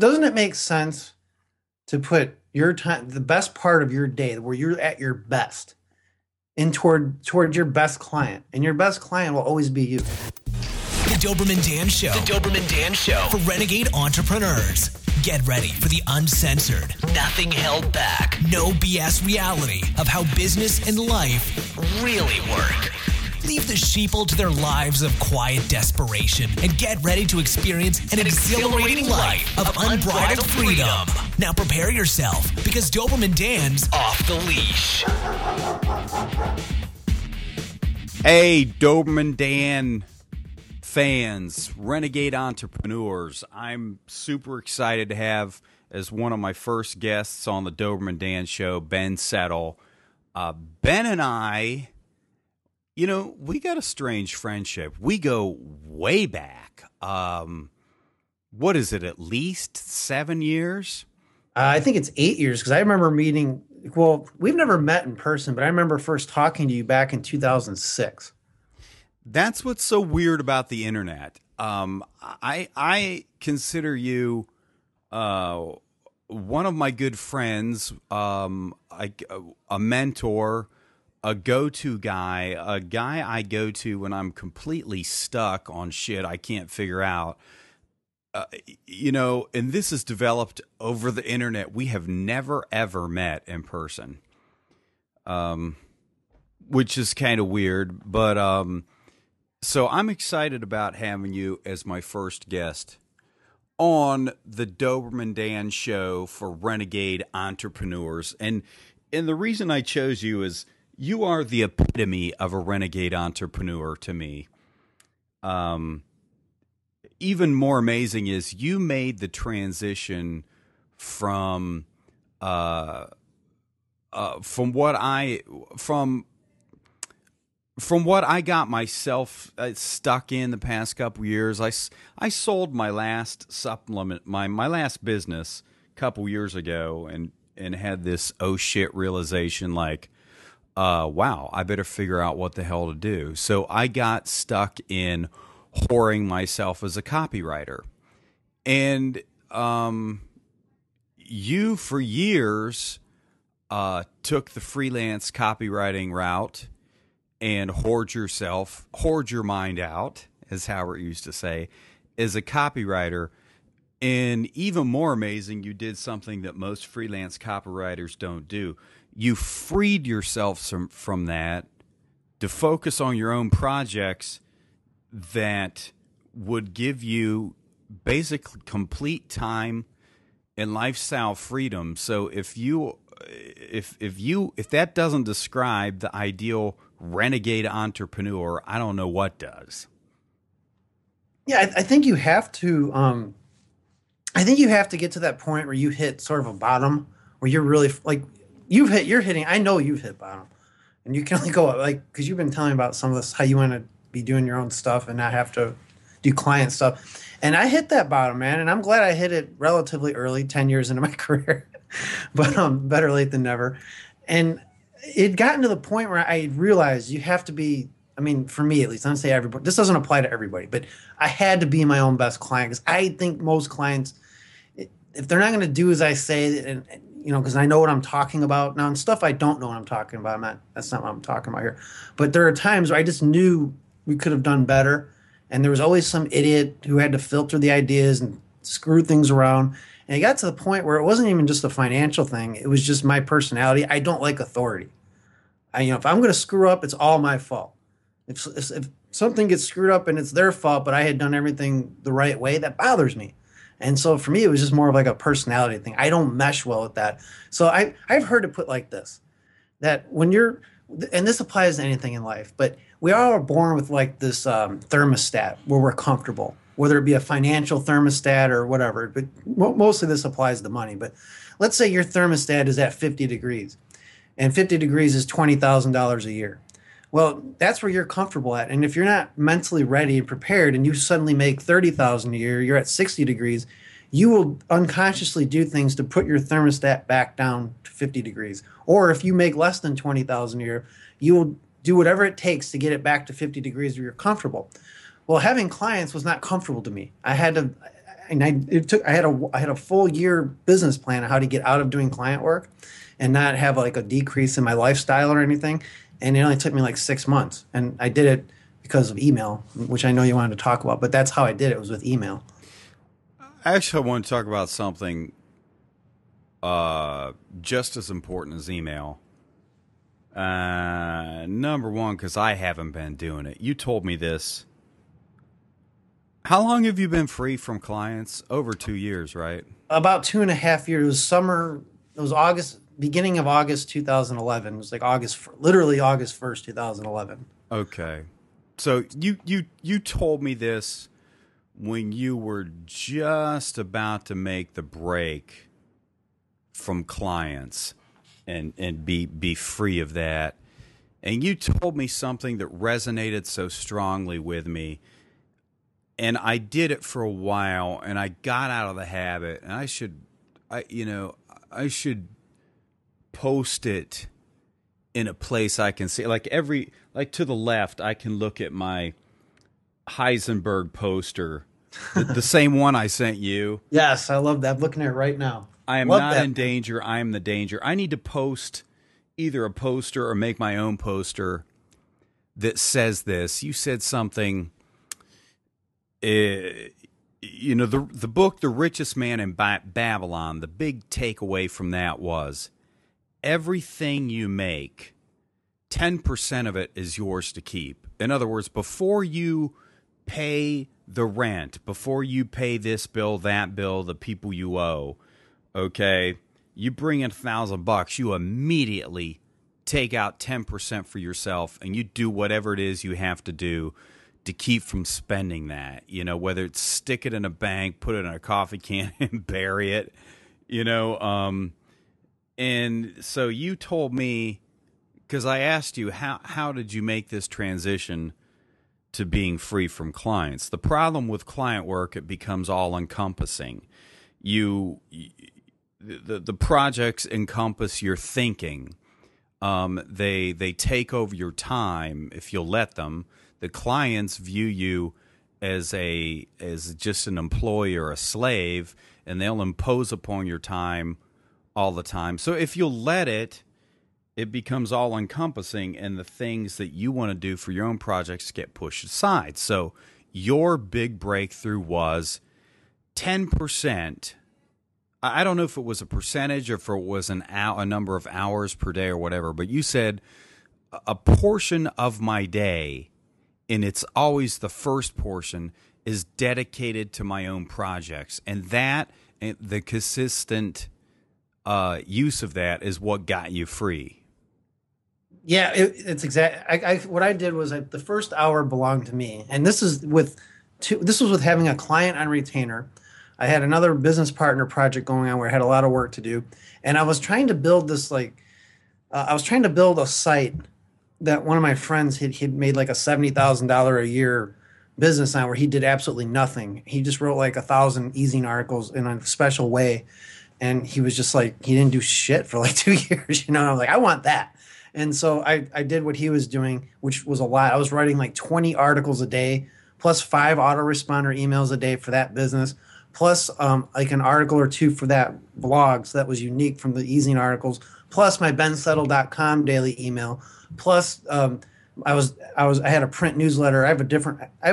Doesn't it make sense to put your time, the best part of your day where you're at your best, and toward your best client? And your best client will always be you. The Doberman Dan Show. The Doberman Dan Show for renegade entrepreneurs. Get ready for the uncensored, nothing held back, no BS reality of how business and life really work. Leave the sheeple to their lives of quiet desperation and get ready to experience an exhilarating life of unbridled freedom. Now prepare yourself, because Doberman Dan's off the leash. Hey, Doberman Dan fans, renegade entrepreneurs. I'm super excited to have as one of my first guests on the Doberman Dan Show, Ben Settle. Ben and I... you know, we got a strange friendship. We go way back. What is it, at least 7 years? I think it's 8 years, because I remember meeting – well, we've never met in person, but I remember first talking to you back in 2006. That's what's so weird about the internet. I consider you one of my good friends, a mentor – a go-to guy, a guy I go to when I'm completely stuck on shit I can't figure out. You know, and this has developed over the internet. We have never, ever met in person, which is kind of weird. But so I'm excited about having you as my first guest on the Doberman Dan Show for renegade entrepreneurs. And the reason I chose you is... you are the epitome of a renegade entrepreneur to me. Even more amazing is you made the transition from what I got myself stuck in the past couple years. I sold my last supplement, my last business a couple years ago, and had this oh shit realization, like, wow, I better figure out what the hell to do. So I got stuck in whoring myself as a copywriter. And you, for years, took the freelance copywriting route and whored your mind out, as Howard used to say, as a copywriter. And even more amazing, you did something that most freelance copywriters don't do. You freed yourself from that to focus on your own projects that would give you basically complete time and lifestyle freedom. So if that doesn't describe the ideal renegade entrepreneur, I don't know what does. Yeah, I think you have to. I think you have to get to that point where you hit sort of a bottom where you're really like. I know you've hit bottom, and you can only go up, like, because you've been telling me about some of this, how you want to be doing your own stuff and not have to do client stuff. And I hit that bottom, man. And I'm glad I hit it relatively early, 10 years into my career, but better late than never. And it gotten to the point where I realized you have to be, I mean, for me, at least, I don't say everybody, this doesn't apply to everybody, but I had to be my own best client, because I think most clients, if they're not going to do as I say, and you know, because I know what I'm talking about now, and stuff I don't know what I'm talking about. That's not what I'm talking about here. But there are times where I just knew we could have done better, and there was always some idiot who had to filter the ideas and screw things around. And it got to the point where it wasn't even just a financial thing; it was just my personality. I don't like authority. If I'm going to screw up, it's all my fault. If something gets screwed up and it's their fault, but I had done everything the right way, that bothers me. And so for me, it was just more of like a personality thing. I don't mesh well with that. So I've heard it put like this, that when you're – and this applies to anything in life, but we all are born with like this thermostat where we're comfortable, whether it be a financial thermostat or whatever. But mostly this applies to money. But let's say your thermostat is at 50 degrees, and 50 degrees is $20,000 a year. Well, that's where you're comfortable at. And if you're not mentally ready and prepared and you suddenly make $30,000 a year, you're at 60 degrees, you will unconsciously do things to put your thermostat back down to 50 degrees. Or if you make less than $20,000 a year, you will do whatever it takes to get it back to 50 degrees where you're comfortable. Well, having clients was not comfortable to me. I had to and I had a full year business plan on how to get out of doing client work and not have like a decrease in my lifestyle or anything. And it only took me like 6 months. And I did it because of email, which I know you wanted to talk about, but that's how I did it, was with email. I actually want to talk about something just as important as email. Number one, because I haven't been doing it. You told me this. How long have you been free from clients? Over 2 years, right? About 2.5 years. It was summer. It was August, beginning of August 2011. It was like literally August 1st, 2011. Okay. So you told me this when you were just about to make the break from clients and be free of that. And you told me something that resonated so strongly with me. And I did it for a while, and I got out of the habit, and I should post it in a place I can see, like to the left, I can look at my Heisenberg poster, the same one I sent you. Yes, I love that. I'm looking at it right now. I am not in danger. I am the danger. I need to post either a poster or make my own poster that says this. You said something. You know, the book, The Richest Man in Babylon, the big takeaway from that was everything you make, 10% of it is yours to keep. In other words, before you pay the rent, before you pay this bill, that bill, the people you owe, okay, you bring in $1,000, you immediately take out 10% for yourself, and you do whatever it is you have to do to keep from spending that, you know, whether it's stick it in a bank, put it in a coffee can and bury it, you know. And so you told me, because I asked you, how did you make this transition to being free from clients? The problem with client work, it becomes all encompassing. The projects encompass your thinking. They take over your time if you'll let them. The clients view you as just an employee or a slave, and they'll impose upon your time all the time. So if you'll let it, it becomes all-encompassing, and the things that you want to do for your own projects get pushed aside. So your big breakthrough was 10%. I don't know if it was a percentage or if it was a number of hours per day or whatever, but you said a portion of my day, and it's always the first portion, is dedicated to my own projects. And that, the consistent use of that is what got you free. Yeah, it's exact. What I did was the first hour belonged to me. And this was with having a client on retainer. I had another business partner project going on where I had a lot of work to do. And I was trying to build a site that one of my friends had made like a $70,000 a year business on, where he did absolutely nothing. He just wrote like 1,000 easing articles in a special way. And he was just like, he didn't do shit for like 2 years, you know? And I was like, I want that. And so I did what he was doing, which was a lot. I was writing like 20 articles a day, plus 5 autoresponder emails a day for that business, plus like an article or two for that blog. So that was unique from the easing articles, plus my bensettle.com daily email. Plus, I had a print newsletter. I have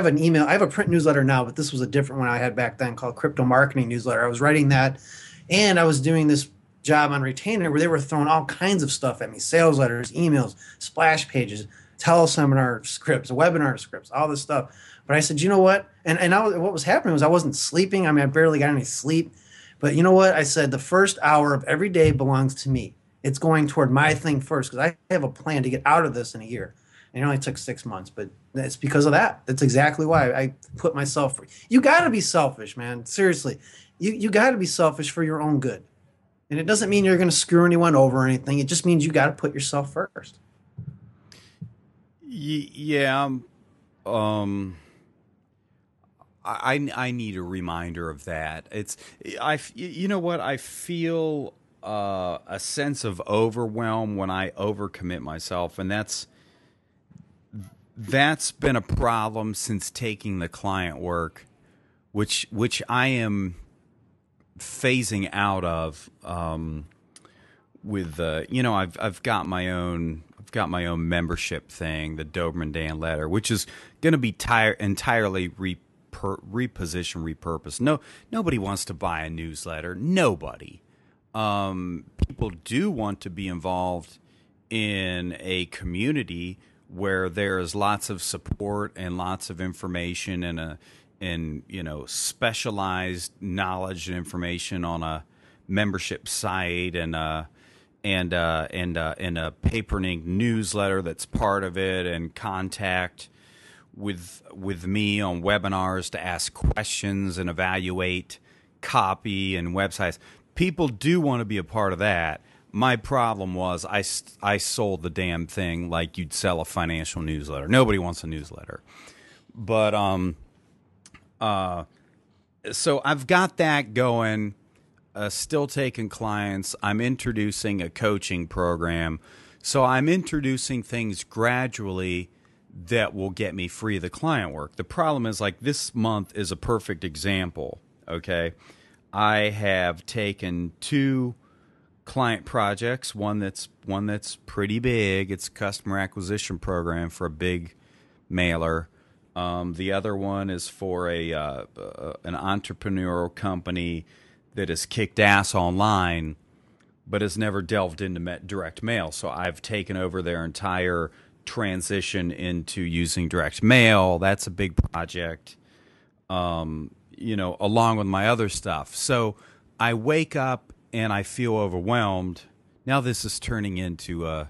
an email. I have a print newsletter now, but this was a different one I had back then called Crypto Marketing Newsletter. I was writing that, and I was doing this job on retainer where they were throwing all kinds of stuff at me: sales letters, emails, splash pages, teleseminar scripts, webinar scripts, all this stuff. But I said, you know what? What was happening was I wasn't sleeping. I mean, I barely got any sleep. But you know what? I said the first hour of every day belongs to me. It's going toward my thing first, because I have a plan to get out of this in a year. And it only took 6 months, but it's because of that. That's exactly why I put myself free. You got to be selfish, man. Seriously. You got to be selfish for your own good. And it doesn't mean you're going to screw anyone over or anything. It just means you got to put yourself first. Yeah. I need a reminder of that. You know what? I feel a sense of overwhelm when I overcommit myself, and that's been a problem since taking the client work, which I am phasing out of with you know, I've got my own membership thing, the Doberman Dan letter, which is going to be entirely repurposed. Nobody wants to buy a newsletter. Nobody. People do want to be involved in a community where there is lots of support and lots of information and you know, specialized knowledge and information on a membership site and a papering newsletter that's part of it, and contact with me on webinars to ask questions and evaluate copy and websites. People do want to be a part of that. My problem was I sold the damn thing like you'd sell a financial newsletter. Nobody wants a newsletter. But so I've got that going, still taking clients. I'm introducing a coaching program. So I'm introducing things gradually that will get me free of the client work. The problem is, like, this month is a perfect example, okay? I have taken two client projects, one that's pretty big. It's a customer acquisition program for a big mailer. The other one is for an entrepreneurial company that has kicked ass online but has never delved into direct mail. So I've taken over their entire transition into using direct mail. That's a big project, you know, along with my other stuff. So I wake up and I feel overwhelmed. Now this is turning into a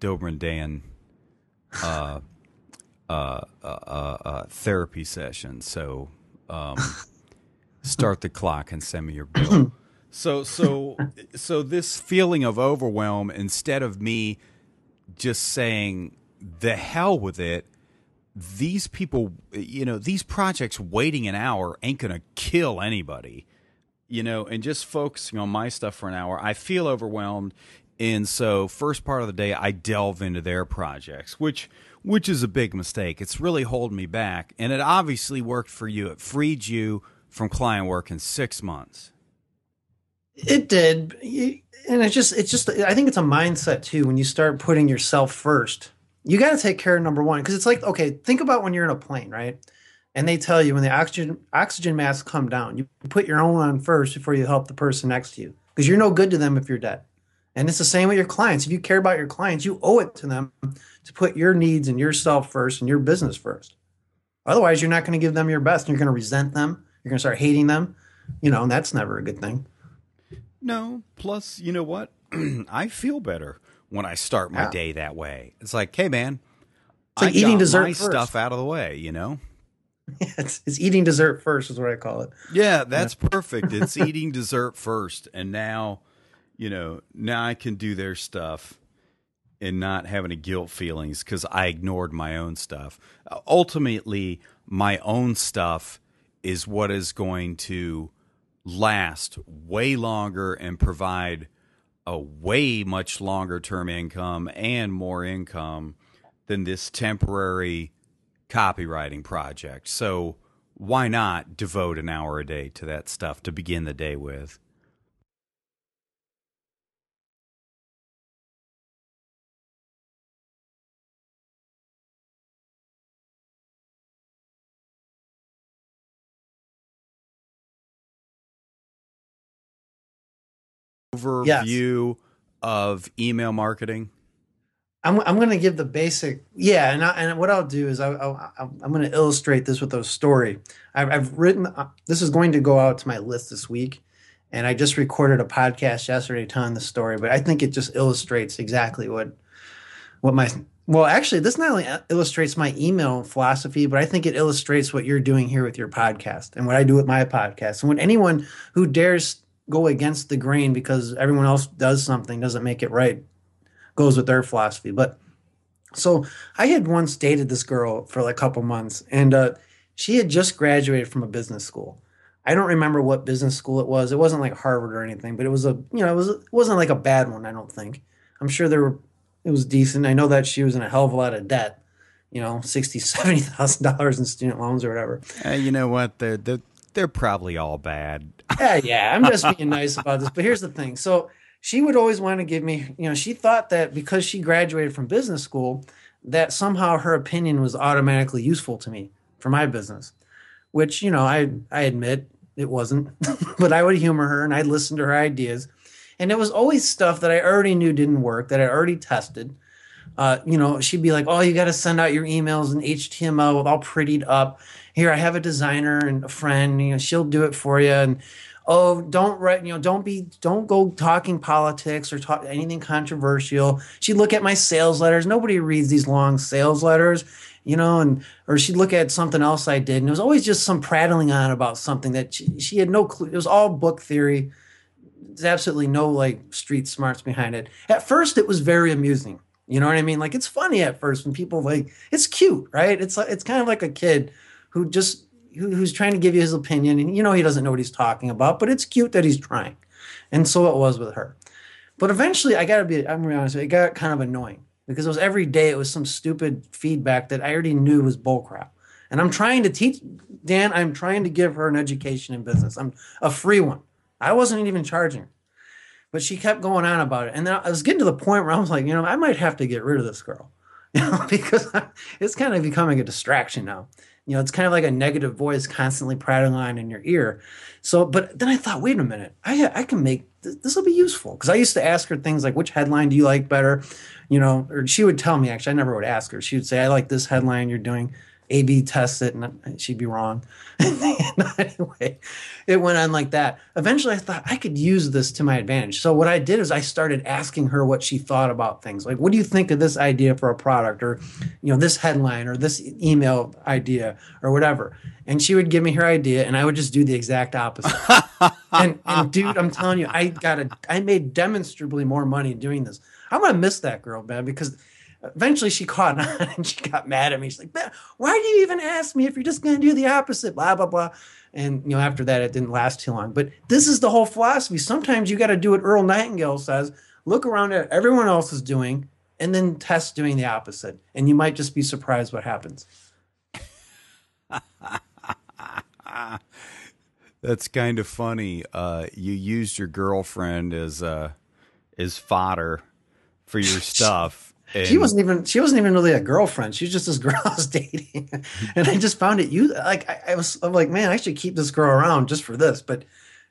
Doberman Dan therapy session. So start the clock and send me your bill. So this feeling of overwhelm, instead of me just saying the hell with it, these people, you know, these projects waiting an hour ain't gonna kill anybody, you know, and just focusing on my stuff for an hour, I feel overwhelmed. And so first part of the day, I delve into their projects, which is a big mistake. It's really holding me back. And it obviously worked for you. It freed you from client work in 6 months. It did. And it's just, I think it's a mindset too. When you start putting yourself first, you got to take care of number one. Cause it's like, okay, think about when you're in a plane, right? And they tell you when the oxygen masks come down, you put your own on first before you help the person next to you. Cause you're no good to them if you're dead. And it's the same with your clients. If you care about your clients, you owe it to them to put your needs and yourself first and your business first. Otherwise, you're not going to give them your best, and you're going to resent them. You're going to start hating them, you know, and that's never a good thing. No. Plus, you know what? I feel better when I start my day that way. It's like, hey, man, it's like eating dessert first. Stuff out of the way, you know? Yeah, it's eating dessert first is what I call it. Yeah, that's perfect. It's eating dessert first, and now... you know, now I can do their stuff and not have any guilt feelings because I ignored my own stuff. Ultimately, my own stuff is what is going to last way longer and provide a way much longer term income and more income than this temporary copywriting project. So why not devote an hour a day to that stuff to begin the day with? Overview of email marketing. I'm going to give the basic, and what I'll do is I'm going to illustrate this with a story. I've written, this is going to go out to my list this week, and I just recorded a podcast yesterday telling the story, but I think it just illustrates exactly what this not only illustrates my email philosophy, but I think it illustrates what you're doing here with your podcast and what I do with my podcast. And when anyone who dares go against the grain because everyone else does something, doesn't make it right, goes with their philosophy. But so I had once dated this girl for like a couple months, and she had just graduated from a business school. I don't remember what business school it was. It wasn't like Harvard or anything, but it was it wasn't like a bad one, I don't think. I'm sure it was decent. I know that she was in a hell of a lot of debt, you know, $60,000, $70,000 in student loans or whatever. You know what? The they're probably all bad. Yeah, I'm just being nice about this. But here's the thing. So she would always want to give me, you know, she thought that because she graduated from business school, that somehow her opinion was automatically useful to me for my business, which, you know, I admit it wasn't, but I would humor her and I'd listen to her ideas. And it was always stuff that I already knew didn't work, that I already tested. You know, she'd be like, oh, you got to send out your emails in HTML all prettied up. Here, I have a designer and a friend, you know, she'll do it for you. And, oh, don't write, you know, don't go talking politics or talk anything controversial. She'd look at my sales letters. Nobody reads these long sales letters, you know, and, or she'd look at something else I did. And it was always just some prattling on about something that she had no clue. It was all book theory. There's absolutely no like street smarts behind it. At first, it was very amusing. You know what I mean? Like, it's funny at first when people like, it's cute, right? It's kind of like a kid who just, who's trying to give you his opinion and, you know, he doesn't know what he's talking about, but it's cute that he's trying. And so it was with her. But eventually I'm going to be honest with you, it got kind of annoying because it was every day. It was some stupid feedback that I already knew was bullcrap. And I'm trying to teach Dan, I'm trying to give her an education in business. I'm a free one. I wasn't even charging her. But she kept going on about it. And then I was getting to the point where I was like, you know, I might have to get rid of this girl, you know, because it's kind of becoming a distraction now. You know, it's kind of like a negative voice constantly prattling on in your ear. So, but then I thought, wait a minute, I can make, this will be useful. Because I used to ask her things like, which headline do you like better? You know, or she would tell me, actually, I never would ask her. She would say, I like this headline you're doing. A/B test it, and she'd be wrong. Anyway, it went on like that. Eventually, I thought I could use this to my advantage. So what I did is I started asking her what she thought about things. Like, what do you think of this idea for a product, or, you know, this headline, or this email idea, or whatever? And she would give me her idea, and I would just do the exact opposite. and dude, I'm telling you, I made demonstrably more money doing this. I'm gonna miss that girl, man, because eventually she caught on and she got mad at me. She's like, man, why do you even ask me if you're just going to do the opposite, blah, blah, blah. And, you know, after that, it didn't last too long. But this is the whole philosophy. Sometimes you got to do what Earl Nightingale says. Look around at what everyone else is doing and then test doing the opposite. And you might just be surprised what happens. That's kind of funny. You used your girlfriend as fodder for your stuff. And she wasn't even really a girlfriend. She was just this girl I was dating. And I just found it, I'm like, man, I should keep this girl around just for this. But,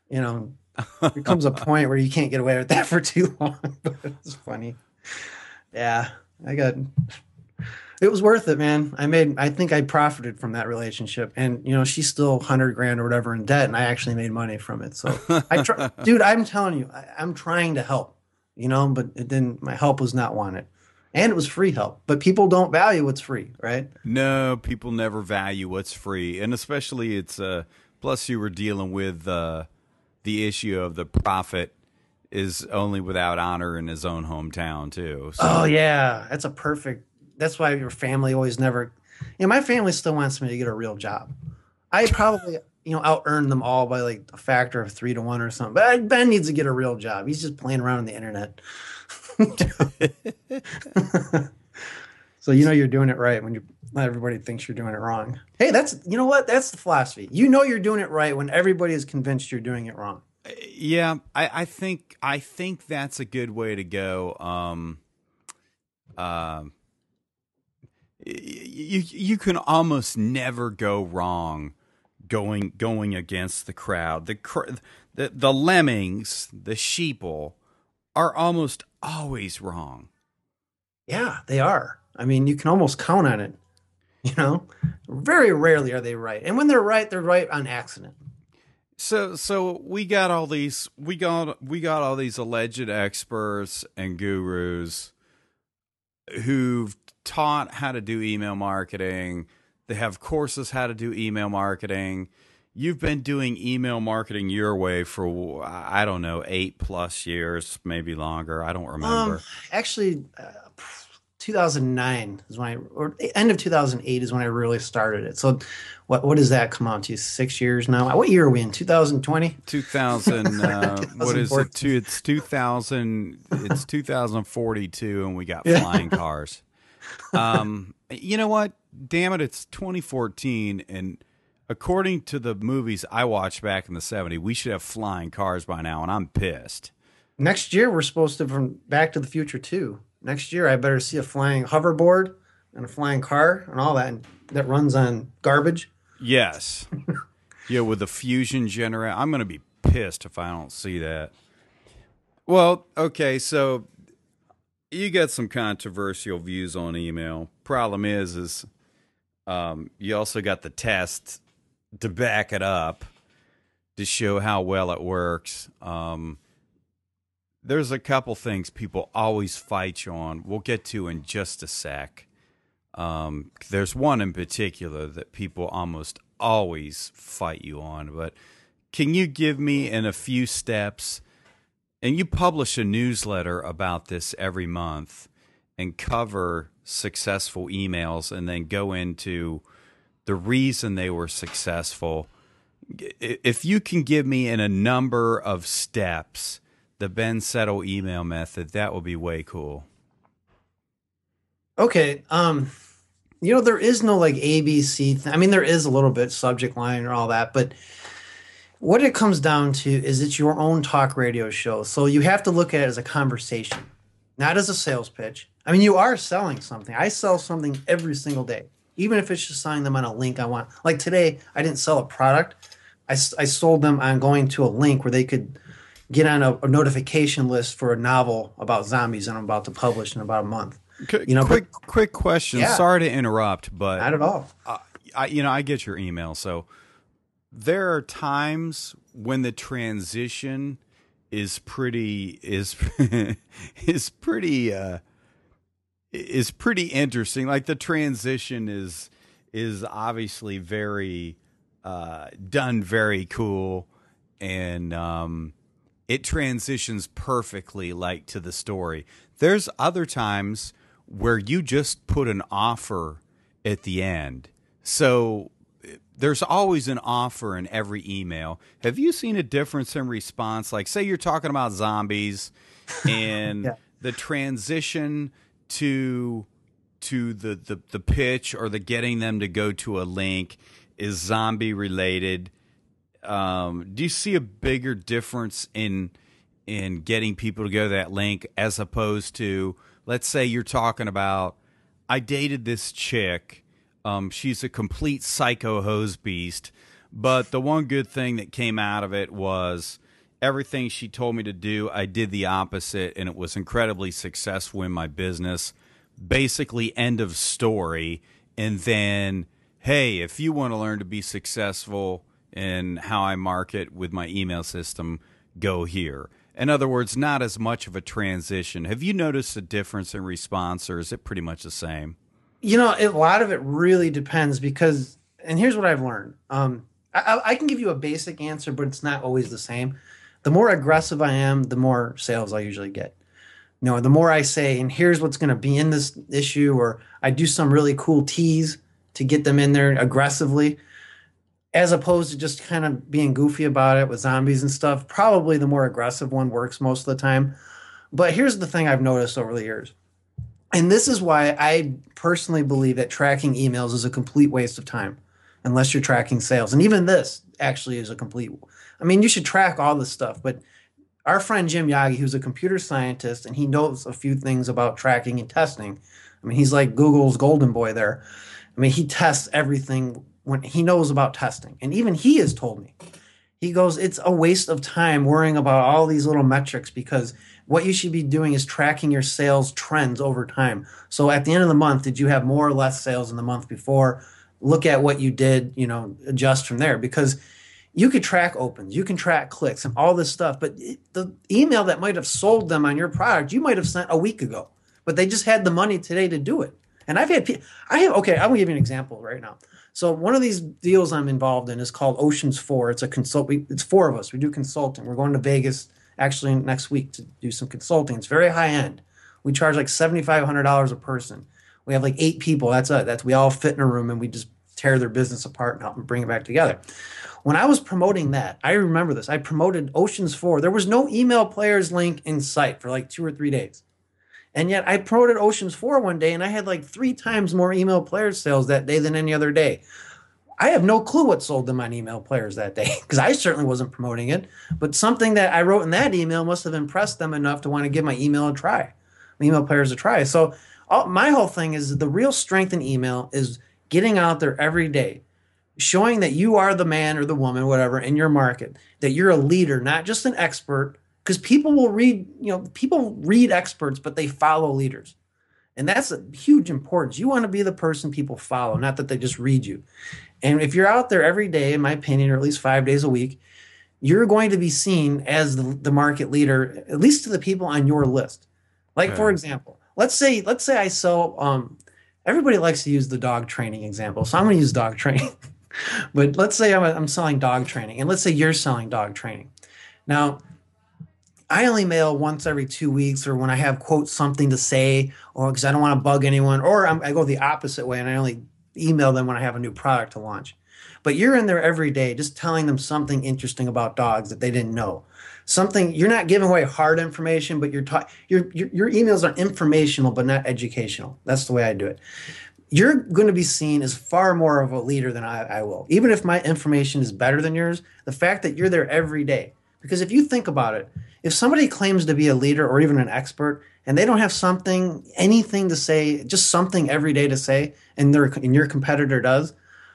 you know, there comes a point where you can't get away with that for too long. But it's funny. Yeah, it was worth it, man. I think I profited from that relationship. And, you know, she's still $100,000 or whatever in debt. And I actually made money from it. So dude, I'm telling you, I'm trying to help, you know, but it didn't, my help was not wanted. And it was free help, but people don't value what's free, right? No, people never value what's free. And especially plus you were dealing with the issue of the prophet is only without honor in his own hometown too. So. Oh yeah, that's why your family always never, you know, my family still wants me to get a real job. I probably, you know, out-earned them all by like a factor of 3 to 1 or something, but Ben needs to get a real job. He's just playing around on the internet. So you know you're doing it right when not everybody thinks you're doing it wrong. Hey, you know what? That's the philosophy. You know you're doing it right when everybody is convinced you're doing it wrong. Yeah, I think that's a good way to go. You can almost never go wrong going against the crowd. The lemmings, the sheeple, are almost always wrong. Yeah, they are. I mean, you can almost count on it, you know? Very rarely are they right. And when they're right on accident. So we got all these alleged experts and gurus who've taught how to do email marketing. They have courses how to do email marketing. You've been doing email marketing your way for, I don't know, 8+ years, maybe longer. I don't remember. Actually, 2009 is when or end of 2008 is when I really started it. So what does that come out to? 6 years now? What year are we in? 2020? what is it? It's 2000. It's 2042 and we got flying cars. You know what? Damn it. It's 2014 and According to the movies I watched back in the 70s, we should have flying cars by now, and I'm pissed. Next year, we're supposed to, from Back to the Future 2. Next year, I better see a flying hoverboard and a flying car and all that, and that runs on garbage. Yes. Yeah, with the fusion generator. I'm going to be pissed if I don't see that. Well, okay, so you got some controversial views on email. Problem is you also got the test to back it up to show how well it works. There's a couple things people always fight you on. We'll get to in just a sec. There's one in particular that people almost always fight you on. But can you give me in a few steps, and you publish a newsletter about this every month and cover successful emails and then go into the reason they were successful. If you can give me in a number of steps the Ben Settle email method, that would be way cool. Okay. You know, there is no like ABC. I mean, there is a little bit subject line or all that, but what it comes down to is it's your own talk radio show. So you have to look at it as a conversation, not as a sales pitch. I mean, you are selling something. I sell something every single day, even if it's just selling them on a link I want. Like today, I didn't sell a product. I sold them on going to a link where they could get on a notification list for a novel about zombies that I'm about to publish in about a month. You know, quick question. Yeah. Sorry to interrupt, but not at all. I get your email. So there are times when the transition is pretty interesting. Like the transition is obviously very done, very cool, and it transitions perfectly, like, to the story. There's other times where you just put an offer at the end. So there's always an offer in every email. Have you seen a difference in response? Like, say you're talking about zombies and yeah, the transition to the pitch or the getting them to go to a link is zombie related. Do you see a bigger difference in getting people to go to that link as opposed to, let's say you're talking about, I dated this chick. She's a complete psycho hose beast, but the one good thing that came out of it was everything she told me to do, I did the opposite, and it was incredibly successful in my business. Basically, end of story. And then, hey, if you want to learn to be successful and how I market with my email system, go here. In other words, not as much of a transition. Have you noticed a difference in response, or is it pretty much the same? You know, a lot of it really depends because, and here's what I've learned. I can give you a basic answer, but it's not always the same. The more aggressive I am, the more sales I usually get. You know, the more I say, and here's what's going to be in this issue, or I do some really cool tease to get them in there aggressively, as opposed to just kind of being goofy about it with zombies and stuff. Probably the more aggressive one works most of the time. But here's the thing I've noticed over the years, and this is why I personally believe that tracking emails is a complete waste of time unless you're tracking sales. And even this actually is a complete – I mean, you should track all this stuff. But our friend Jim Yagi, who's a computer scientist, and he knows a few things about tracking and testing. I mean, he's like Google's golden boy there. I mean, he tests everything – when he knows about testing, and even he has told me, he goes, it's a waste of time worrying about all these little metrics because what you should be doing is tracking your sales trends over time. So at the end of the month, did you have more or less sales in the month before? Look at what you did, you know, adjust from there, because you could track opens, you can track clicks and all this stuff, but the email that might have sold them on your product, you might have sent a week ago, but they just had the money today to do it. And I've had people, okay, I'm going to give you an example right now. So one of these deals I'm involved in is called Ocean's Four. It's a consult. It's four of us. We do consulting. We're going to Vegas actually next week to do some consulting. It's very high end. We charge like $7,500 a person. We have like 8 people. That's it. That's we all fit in a room and we just tear their business apart and help them bring it back together. When I was promoting that, I remember this. I promoted Ocean's Four. There was no Email Players link in sight for like 2 or 3 days. And yet I promoted Ocean's 4 one day, and I had like 3 times more Email Players sales that day than any other day. I have no clue what sold them on Email Players that day, because I certainly wasn't promoting it. But something that I wrote in that email must have impressed them enough to want to give my email a try, my Email Players a try. So my whole thing is the real strength in email is getting out there every day, showing that you are the man or the woman, whatever, in your market, that you're a leader, not just an expert, because people will read, you know, people read experts, but they follow leaders. And that's a huge importance. You want to be the person people follow, not that they just read you. And if you're out there every day, in my opinion, or at least 5 days a week, you're going to be seen as the market leader, at least to the people on your list. Like, right. For example, let's say I sell, everybody likes to use the dog training example. So I'm going to use dog training. But let's say I'm selling dog training, and let's say you're selling dog training. Now, I only mail once every 2 weeks, or when I have, quote, something to say, or because I don't want to bug anyone, or I go the opposite way and I only email them when I have a new product to launch. But you're in there every day just telling them something interesting about dogs that they didn't know. Something, you're not giving away hard information, but your emails are informational but not educational. That's the way I do it. You're going to be seen as far more of a leader than I will. Even if my information is better than yours, the fact that you're there every day. Because if you think about it, if somebody claims to be a leader or even an expert and they don't have anything to say, just something every day to say, and your competitor does,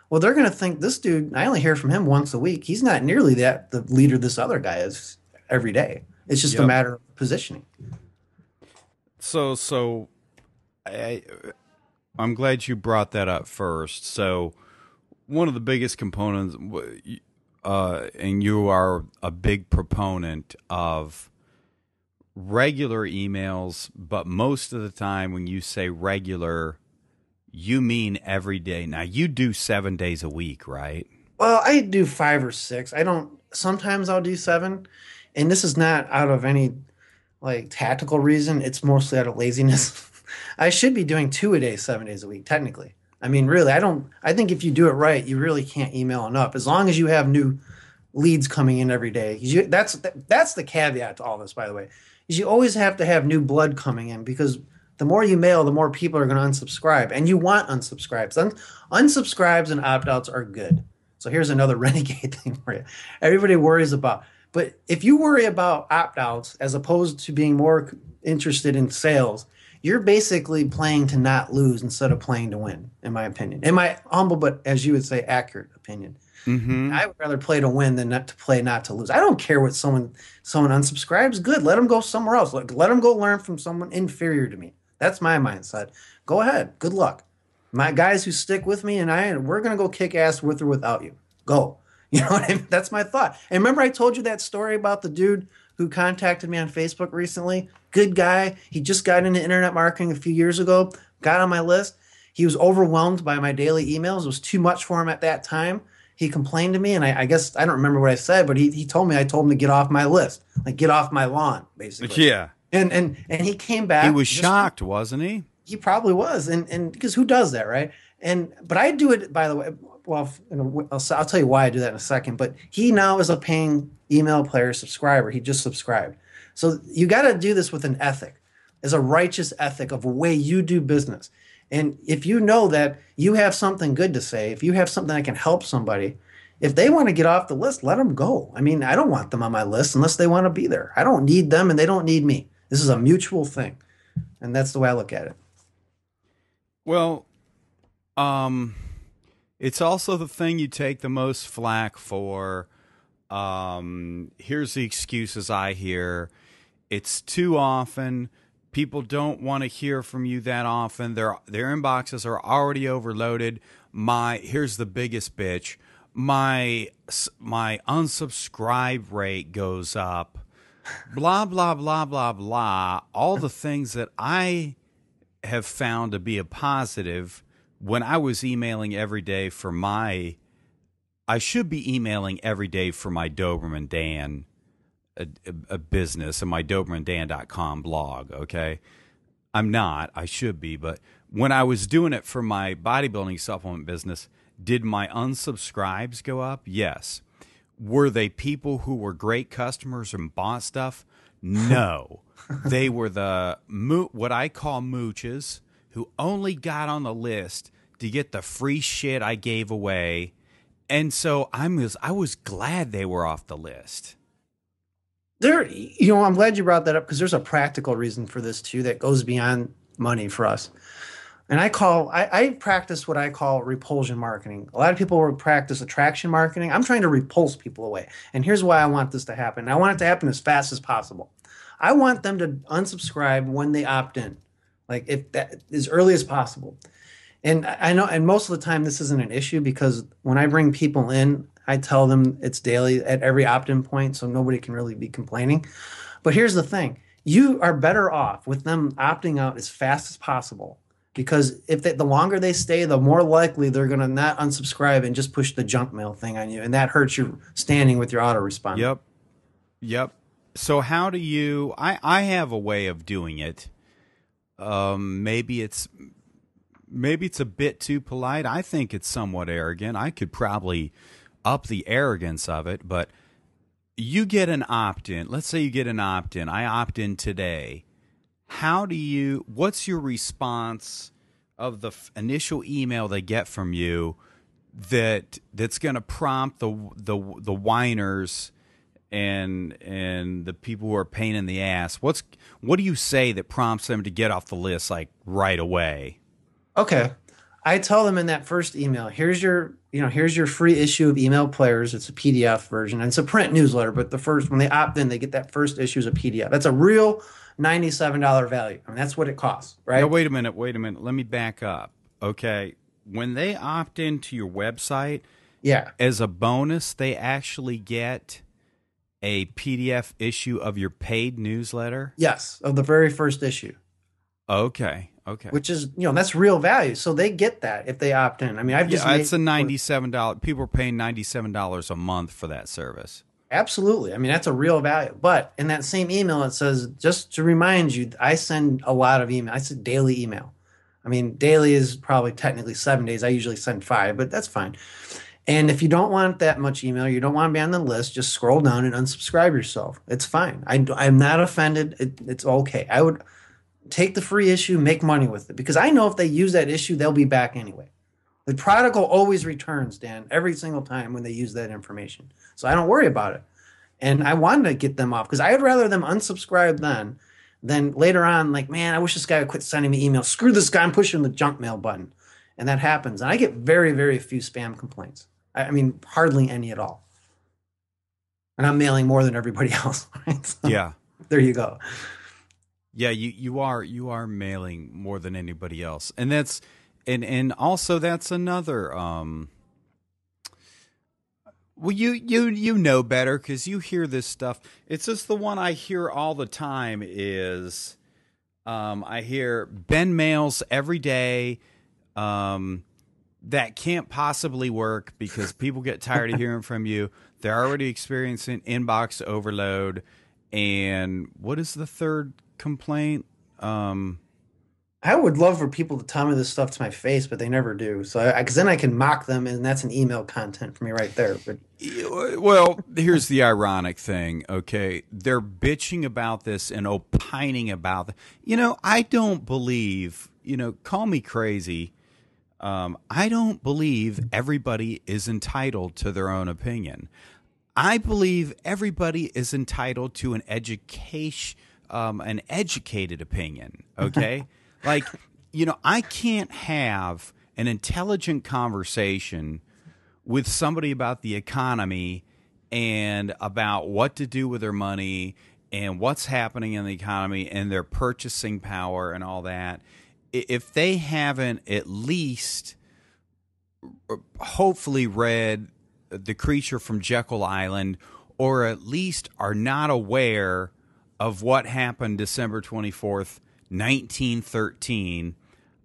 well, they're going to think, this dude, I only hear from him once a week. He's not nearly the leader this other guy is every day. It's just a matter of positioning. So I'm glad you brought that up first. So one of the biggest components, and you are a big proponent of regular emails, but most of the time when you say regular, you mean every day. Now, you do 7 days a week, right? Well, I do 5 or 6. Sometimes I'll do 7. And this is not out of any tactical reason. It's mostly out of laziness. I should be doing 2 a day, 7 days a week, technically. I mean, really, I think if you do it right, you really can't email enough. As long as you have new leads coming in every day. That's the caveat to all this, by the way, is you always have to have new blood coming in, because the more you mail, the more people are going to unsubscribe. And you want unsubscribes. Unsubscribes and opt-outs are good. So here's another renegade thing for you. Everybody worries about. But if you worry about opt-outs as opposed to being more interested in sales, you're basically playing to not lose instead of playing to win, in my opinion. In my humble, but as you would say, accurate opinion. Mm-hmm. I would rather play to win than not to play not to lose. I don't care what someone unsubscribes. Good. Let them go somewhere else. Let them go learn from someone inferior to me. That's my mindset. Go ahead. Good luck. My guys who stick with me and I, we're going to go kick ass with or without you. Go. You know what I mean? That's my thought. And remember I told you that story about the dude who contacted me on Facebook recently? Good guy. He just got into internet marketing a few years ago, got on my list. He was overwhelmed by my daily emails. It was too much for him at that time. He complained to me, and I guess I don't remember what I said, but he told me, I told him to get off my list, like get off my lawn, basically. Yeah. And he came back. He was shocked, wasn't he? He probably was, and because who does that, right? But I do it, by the way. Well, I'll tell you why I do that in a second. But he now is a paying Email Player subscriber. He just subscribed. So you got to do this with an ethic, as a righteous ethic of the way you do business. And if you know that you have something good to say, if you have something that can help somebody, if they want to get off the list, let them go. I mean, I don't want them on my list unless they want to be there. I don't need them and they don't need me. This is a mutual thing. And that's the way I look at it. Well, it's also the thing you take the most flack for. Here's the excuses I hear. It's too often. People don't want to hear from you that often. Their inboxes are already overloaded. Here's the biggest bitch. My unsubscribe rate goes up. Blah, blah, blah, blah, blah. All the things that I have found to be a positive when I was emailing every day for I should be emailing every day for my Doberman Dan a business and my DobermanDan.com blog, okay? I'm not. I should be. But when I was doing it for my bodybuilding supplement business, did my unsubscribes go up? Yes. Were they people who were great customers and bought stuff? No. They were what I call mooches, who only got on the list to get the free shit I gave away And so I was glad they were off the list. I'm glad you brought that up, because there's a practical reason for this too that goes beyond money for us. And I practice what I call repulsion marketing. A lot of people will practice attraction marketing. I'm trying to repulse people away. And here's why I want this to happen. I want it to happen as fast as possible. I want them to unsubscribe when they opt in, like if that, as early as possible. And I know, and most of the time this isn't an issue, because when I bring people in, I tell them it's daily at every opt-in point, so nobody can really be complaining. But here's the thing. You are better off with them opting out as fast as possible, because if the longer they stay, the more likely they're going to not unsubscribe and just push the junk mail thing on you, and that hurts your standing with your autoresponder. Yep. So how do you – I have a way of doing it. Maybe it's a bit too polite. I think it's somewhat arrogant. I could probably up the arrogance of it, but you get an opt-in. Let's say you get an opt-in. I opt in today. What's your response of the initial email they get from you that's going to prompt the whiners and the people who are pain in the ass? What do you say that prompts them to get off the list like right away? Okay. I tell them in that first email, here's your free issue of Email Players. It's a PDF version, and it's a print newsletter, but when they opt in, they get that first issue as a PDF. That's a real $97 value. I mean, that's what it costs, right? Now, wait a minute. Let me back up. Okay. When they opt into your website, as a bonus, they actually get a PDF issue of your paid newsletter? Yes, of the very first issue. Okay. Which is, that's real value. So they get that if they opt in. I mean, it's a $97. People are paying $97 a month for that service. Absolutely. I mean, that's a real value. But in that same email, it says, just to remind you, I send a lot of email. I send daily email. I mean, daily is probably technically 7 days. I usually send 5, but that's fine. And if you don't want that much email, you don't want to be on the list, just scroll down and unsubscribe yourself. It's fine. I'm not offended. It's okay. I would take the free issue, make money with it, because I know if they use that issue, they'll be back anyway. The prodigal always returns, Dan, every single time when they use that information. So I don't worry about it. And I wanted to get them off, because I'd rather them unsubscribe then than later on, like, man, I wish this guy would quit sending me emails. Screw this guy. I'm pushing the junk mail button. And that happens. And I get very, very few spam complaints. I mean, hardly any at all. And I'm mailing more than everybody else. Right? So, yeah. There you go. Yeah, you are mailing more than anybody else. And that's and also that's another well, you know better, cuz you hear this stuff. It's just the one I hear all the time is I hear Ben mails every day. That can't possibly work, because people get tired of hearing from you. They're already experiencing inbox overload. And what is the third complaint? I would love for people to tell me this stuff to my face, but they never do. So, because then I can mock them, and that's an email content for me right there. But well, here's the ironic thing. Okay, they're bitching about this and opining about it. I don't believe. Call me crazy. I don't believe everybody is entitled to their own opinion. I believe everybody is entitled to an education. An educated opinion, okay? Like, I can't have an intelligent conversation with somebody about the economy and about what to do with their money and what's happening in the economy and their purchasing power and all that if they haven't at least hopefully read The Creature from Jekyll Island, or at least are not aware of what happened December 24th, 1913,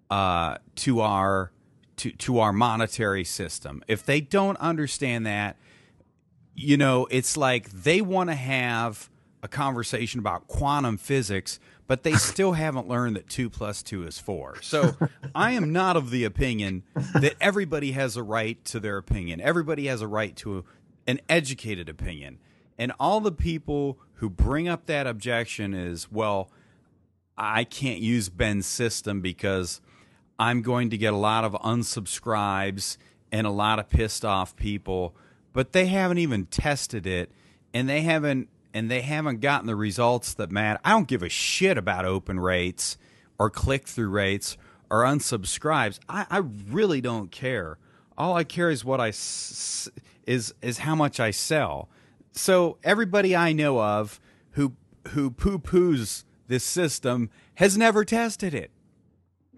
to our to our monetary system. If they don't understand that, it's like they want to have a conversation about quantum physics, but they still haven't learned that 2 + 2 is 4. So I am not of the opinion that everybody has a right to their opinion. Everybody has a right to an educated opinion. And all the people who bring up that objection is, well, I can't use Ben's system because I'm going to get a lot of unsubscribes and a lot of pissed off people, but they haven't even tested it, and they haven't gotten the results that matter. I don't give a shit about open rates or click-through rates or unsubscribes. I really don't care. All I care is what is how much I sell. So everybody I know of who poo-poos this system has never tested it.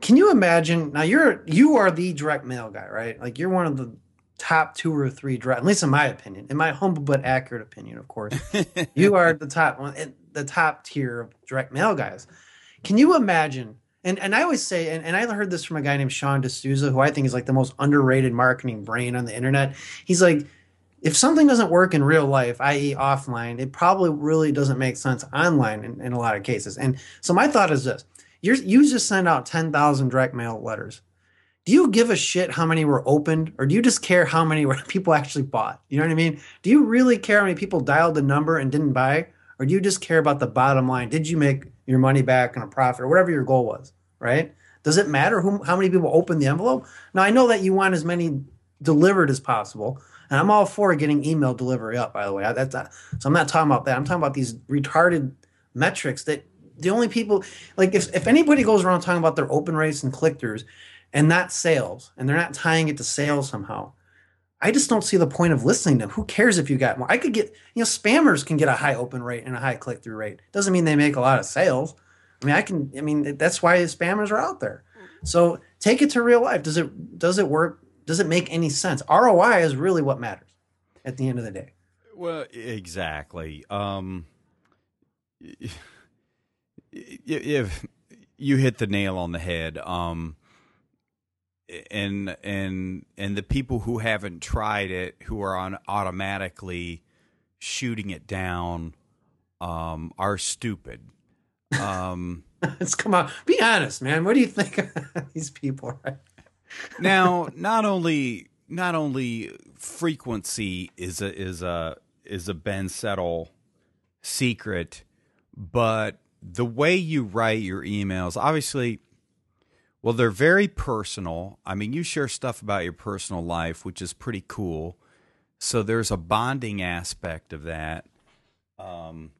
Can you imagine? Now you are the direct mail guy, right? Like you're one of the top 2 or 3 direct, at least in my opinion, in my humble but accurate opinion, of course. You are the top one, the top tier of direct mail guys. Can you imagine? And I always say, and I heard this from a guy named Sean D'Souza, who I think is like the most underrated marketing brain on the internet. He's like, if something doesn't work in real life, i.e. offline, it probably really doesn't make sense online in a lot of cases. And so my thought is this. You just send out 10,000 direct mail letters. Do you give a shit how many were opened, or do you just care how many people actually bought? You know what I mean? Do you really care how many people dialed the number and didn't buy, or do you just care about the bottom line? Did you make your money back and a profit, or whatever your goal was, right? Does it matter how many people opened the envelope? Now, I know that you want as many delivered as possible, and I'm all for getting email delivery up, by the way. So I'm not talking about that. I'm talking about these retarded metrics that the only people, like if anybody goes around talking about their open rates and click-throughs and not sales, and they're not tying it to sales somehow, I just don't see the point of listening to them. Who cares if you got more? I could get, spammers can get a high open rate and a high click-through rate. Doesn't mean they make a lot of sales. That's why spammers are out there. So take it to real life. Does it work? Does it make any sense? ROI is really what matters at the end of the day. Well, exactly. If you hit the nail on the head, and the people who haven't tried it, who are on automatically shooting it down, are stupid. Let's come on, be honest, man. What do you think of these people? Right? Now, not only frequency is a Ben Settle secret, but the way you write your emails, obviously, well, they're very personal. I mean, you share stuff about your personal life, which is pretty cool. So there's a bonding aspect of that. What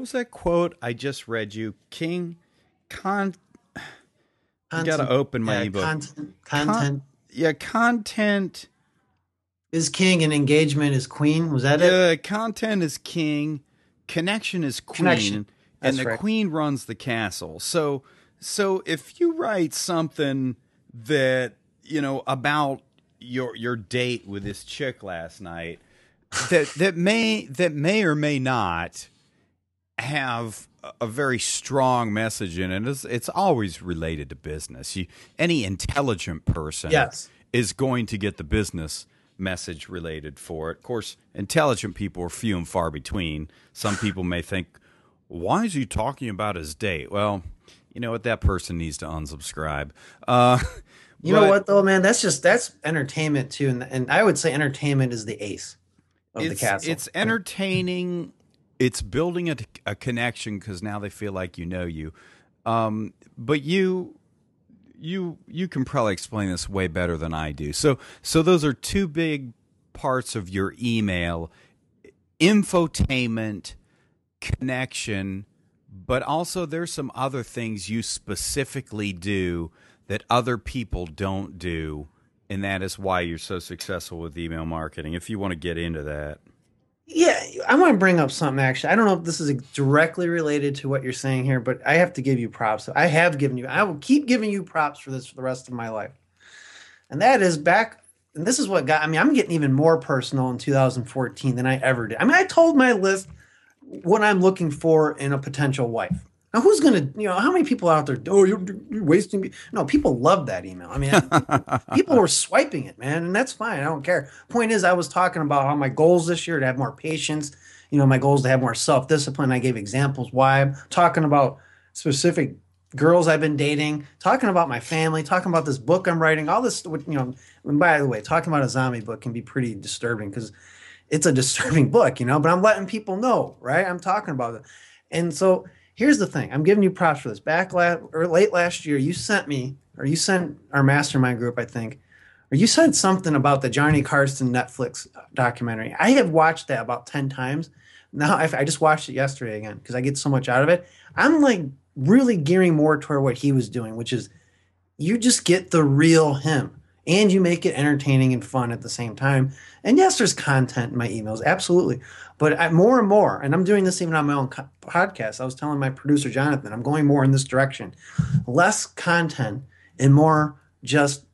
was that quote I just read you? Content. You got to open my ebook. Content. Content is king and engagement is queen. Was that it? Yeah, content is king. Connection is queen. And the queen runs the castle. So if you write something that, about your date with this chick last night, that may or may not have a very strong message in it. It's always related to business. Any intelligent person is going to get the business message related for it. Of course, intelligent people are few and far between. Some people may think, why is he talking about his date? Well, you know what? That person needs to unsubscribe. Know what, though, man? That's entertainment, too. And I would say entertainment is the ace of the castle. It's entertaining. It's building a connection because now they feel like you. But you can probably explain this way better than I do. So those are two big parts of your email. Infotainment, connection, but also there's some other things you specifically do that other people don't do, and that is why you're so successful with email marketing, if you want to get into that. Yeah, I want to bring up something, actually. I don't know if this is directly related to what you're saying here, but I have to give you props. I will keep giving you props for this for the rest of my life. And that is back, and this is what got, I'm getting even more personal in 2014 than I ever did. I told my list what I'm looking for in a potential wife. Now, who's going to, how many people out there, you're wasting me. No, people love that email. People were swiping it, man, and that's fine. I don't care. Point is, I was talking about how my goals this year to have more patience, my goals to have more self-discipline. I gave examples why. I'm talking about specific girls I've been dating, talking about my family, talking about this book I'm writing, all this, and by the way, talking about a zombie book can be pretty disturbing because it's a disturbing book, but I'm letting people know, right? I'm talking about it. And so here's the thing. I'm giving you props for this. Back late last year, you sent our mastermind group, I think, or you said something about the Johnny Carson Netflix documentary. I have watched that about 10 times. Now, I just watched it yesterday again because I get so much out of it. I'm like really gearing more toward what he was doing, which is you just get the real him and you make it entertaining and fun at the same time. And yes, there's content in my emails, absolutely. But more and more, and I'm doing this even on my own podcast, I was telling my producer, Jonathan, I'm going more in this direction. Less content and more just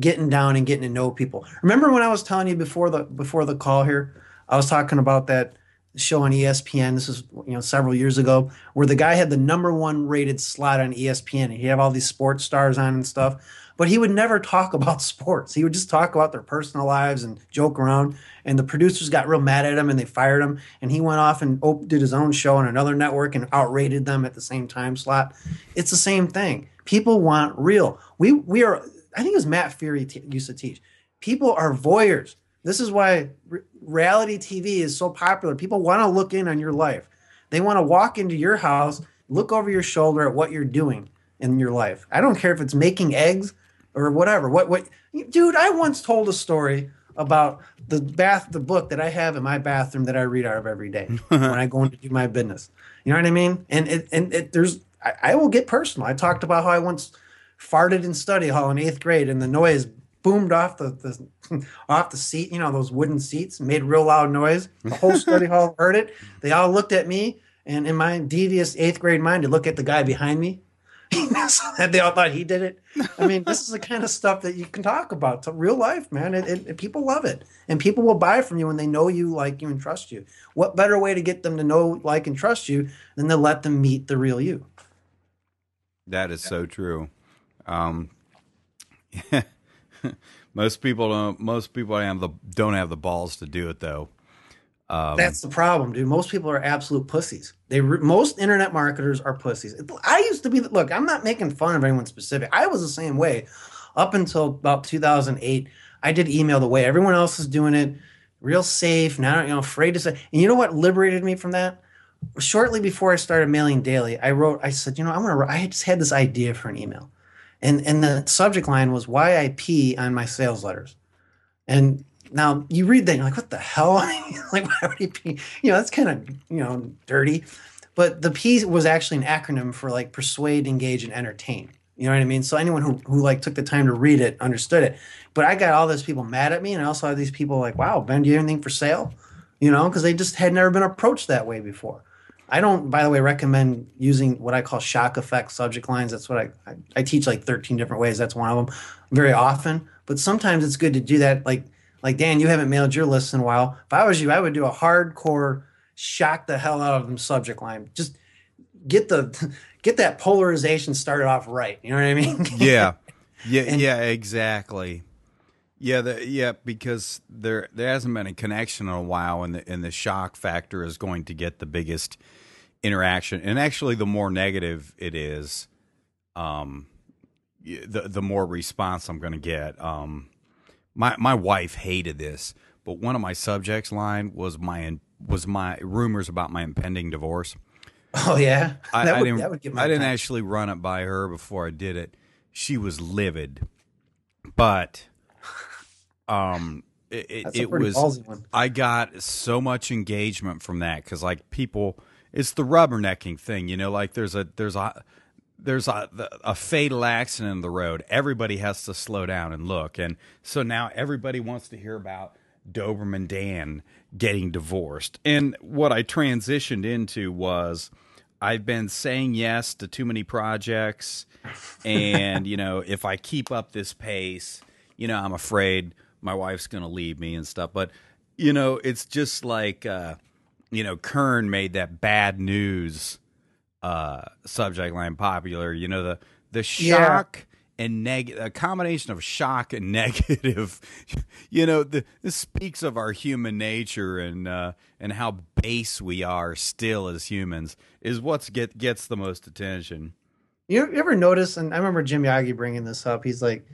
getting down and getting to know people. Remember when I was telling you before the call here, I was talking about that show on ESPN. This is several years ago, where the guy had the #1 rated slot on ESPN. And he'd have all these sports stars on and stuff, but he would never talk about sports. He would just talk about their personal lives and joke around. And the producers got real mad at him and they fired him. And he went off and did his own show on another network and outrated them at the same time slot. It's the same thing. People want real. We are. I think it was Matt Fury used to teach. People are voyeurs. This is why reality TV is so popular. People want to look in on your life. They want to walk into your house, look over your shoulder at what you're doing in your life. I don't care if it's making eggs or whatever. What? Dude, I once told a story about the book that I have in my bathroom that I read out of every day when I go in to do my business. You know what I mean? I will get personal. I talked about how I once farted in study hall in 8th grade, and the noise boomed off the seat, those wooden seats, made real loud noise. The whole study hall heard it. They all looked at me, and in my devious 8th grade mind, to look at the guy behind me. They all thought he did it. I mean, this is the kind of stuff that you can talk about. It's real life, man. People love it, and people will buy from you when they know you, like you, and trust you. What better way to get them to know, like, and trust you than to let them meet the real you? That is so true. Most people don't have the balls to do it, though. That's the problem, dude. Most people are absolute pussies. Most internet marketers are pussies. I used to be. Look, I'm not making fun of anyone specific. I was the same way up until about 2008. I did email the way everyone else is doing it, real safe. Not afraid to say. And you know what liberated me from that? Shortly before I started mailing daily, I said, I just had this idea for an email. And the subject line was why I pee on my sales letters. And now you read that and you're like, what the hell? Like, why would he pee? That's kind of, dirty. But the P was actually an acronym for like persuade, engage, and entertain. You know what I mean? So anyone who like took the time to read it understood it. But I got all those people mad at me, and I also had these people like, wow, Ben, do you have anything for sale? Because they just had never been approached that way before. I don't, by the way, recommend using what I call shock effect subject lines. That's what I teach, like 13 different ways. That's one of them, very often. But sometimes it's good to do that. Like Dan, you haven't mailed your lists in a while. If I was you, I would do a hardcore shock the hell out of them subject line. Just get that polarization started off right. You know what I mean? Yeah, exactly. Because there hasn't been a connection in a while, and the shock factor is going to get the biggest interaction. And actually, the more negative it is, the more response I'm going to get. My wife hated this, but one of my subjects line was my rumors about my impending divorce. Oh yeah, I didn't actually run it by her before I did it. She was livid, but. It was, I got so much engagement from that. 'Cause like people, it's the rubbernecking thing, like there's a fatal accident in the road. Everybody has to slow down and look. And so now everybody wants to hear about Doberman Dan getting divorced. And what I transitioned into was I've been saying yes to too many projects. And, if I keep up this pace, I'm afraid my wife's going to leave me and stuff. But, it's just like, Kern made that bad news subject line popular. The shock and a combination of shock and negative, this speaks of our human nature and how base we are still as humans is what gets the most attention. You ever notice, and I remember Jim Yagi bringing this up, he's like,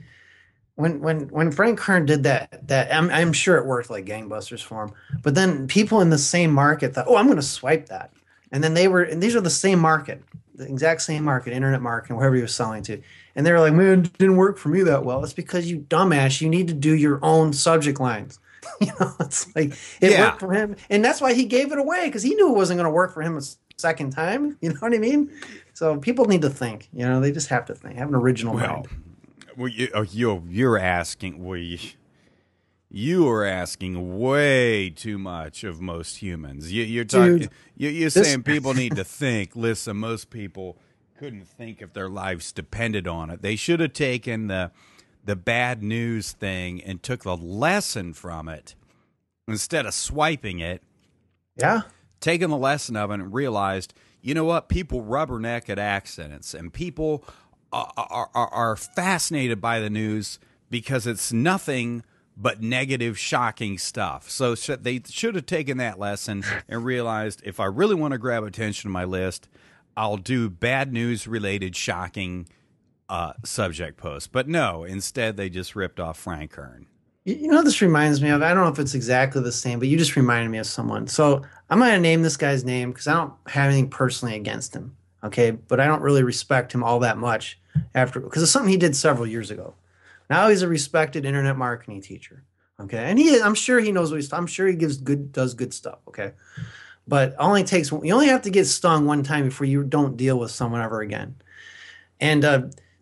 When Frank Kern did that I'm sure it worked like gangbusters for him. But then people in the same market thought, oh, I'm going to swipe that, and then these are the same market. the exact same market, internet marketing, wherever you're selling to. And they were like, man, it didn't work for me that well. It's because you dumbass, you need to do your own subject lines. You know, it's like it worked for him. And that's why he gave it away, because he knew it wasn't going to work for him a second time. You know what I mean? So people need to think. You know, they just have to think. Have an original mind. Well, you are asking way too much of most humans. You're saying people need to think. Listen, most people couldn't think if their lives depended on it. They should have taken the bad news thing and took the lesson from it instead of swiping it. Yeah. Taking the lesson of it and realized, you know what? People rubberneck at accidents, and people are fascinated by the news because it's nothing but negative, shocking stuff. So they should have taken that lesson and realized, if I really want to grab attention to my list, I'll do bad news-related, shocking subject posts. But no, instead they just ripped off Frank Kern. You know what this reminds me of? I don't know if it's exactly the same, but you just reminded me of someone. So I'm going to name this guy's name because I don't have anything personally against him, okay? But I don't really respect him all that much after, because it's something he did several years ago. Now he's a respected internet marketing teacher, okay? And I'm sure he knows what he's talking. I'm sure he does good stuff, okay? But you only have to get stung one time before you don't deal with someone ever again. And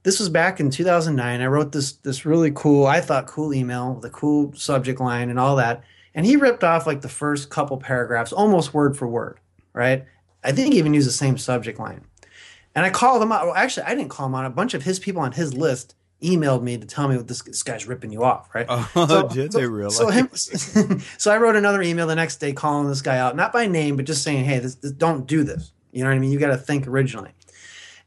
this was back in 2009. I wrote this really cool, I thought, cool email with a cool subject line and all that. And he ripped off like the first couple paragraphs, almost word for word, right? I think he even used the same subject line. And I called him out. Well, actually, I didn't call him out. A bunch of his people on his list emailed me to tell me what this guy's ripping you off, right? So I wrote another email the next day calling this guy out, not by name, but just saying, hey, don't do this. You know what I mean? You got to think originally.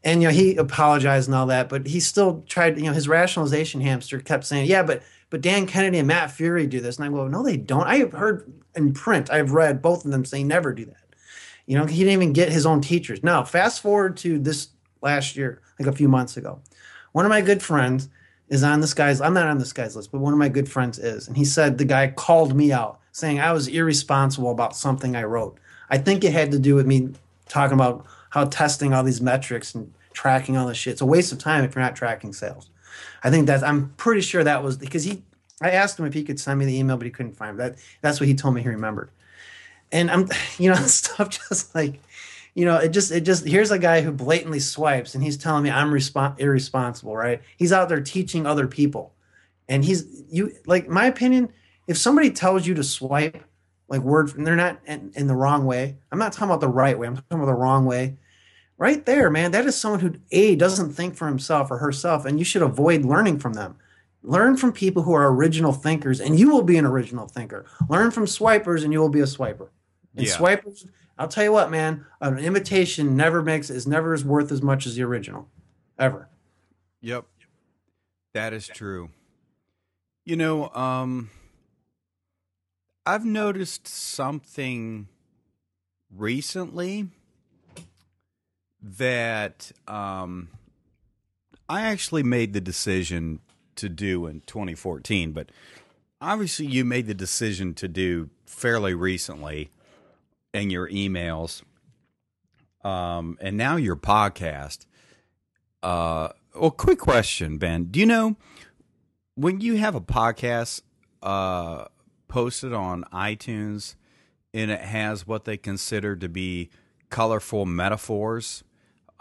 And, you know, he apologized and all that, but he still tried, you know, his rationalization hamster kept saying, yeah, but Dan Kennedy and Matt Fury do this. And I go, no, they don't. I have heard in print, I've read both of them say never do that. You know, he didn't even get his own teachers. Now, fast forward to this last year, like a few months ago. One of my good friends is on this guy's – I'm not on this guy's list, but one of my good friends is. And he said the guy called me out saying I was irresponsible about something I wrote. I think it had to do with me talking about how testing all these metrics and tracking all this shit. It's a waste of time if you're not tracking sales. I think that's – I'm pretty sure that was – because I asked him if he could send me the email, but he couldn't find it. That's what he told me he remembered. And I'm – you know, stuff just like – you know, it just here's a guy who blatantly swipes, and he's telling me I'm irresponsible, right? He's out there teaching other people, and my opinion, if somebody tells you to swipe, like word, and they're not in the wrong way. I'm not talking about the right way. I'm talking about the wrong way, right there, man. That is someone who doesn't think for himself or herself, and you should avoid learning from them. Learn from people who are original thinkers, and you will be an original thinker. Learn from swipers, and you will be a swiper. And swipers, I'll tell you what, man, an imitation never is worth as much as the original, ever. Yep. That is true. You know, I've noticed something recently that I actually made the decision to do in 2014, but obviously you made the decision to do fairly recently. And your emails, and now your podcast. Well, quick question, Ben. Do you know when you have a podcast posted on iTunes and it has what they consider to be colorful metaphors,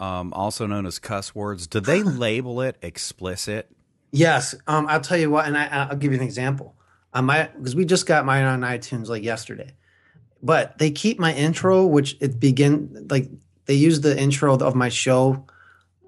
also known as cuss words, do they label it explicit? Yes. I'll tell you what, and I'll give you an example. Because we just got mine on iTunes like yesterday. But they keep my intro, which they use the intro of my show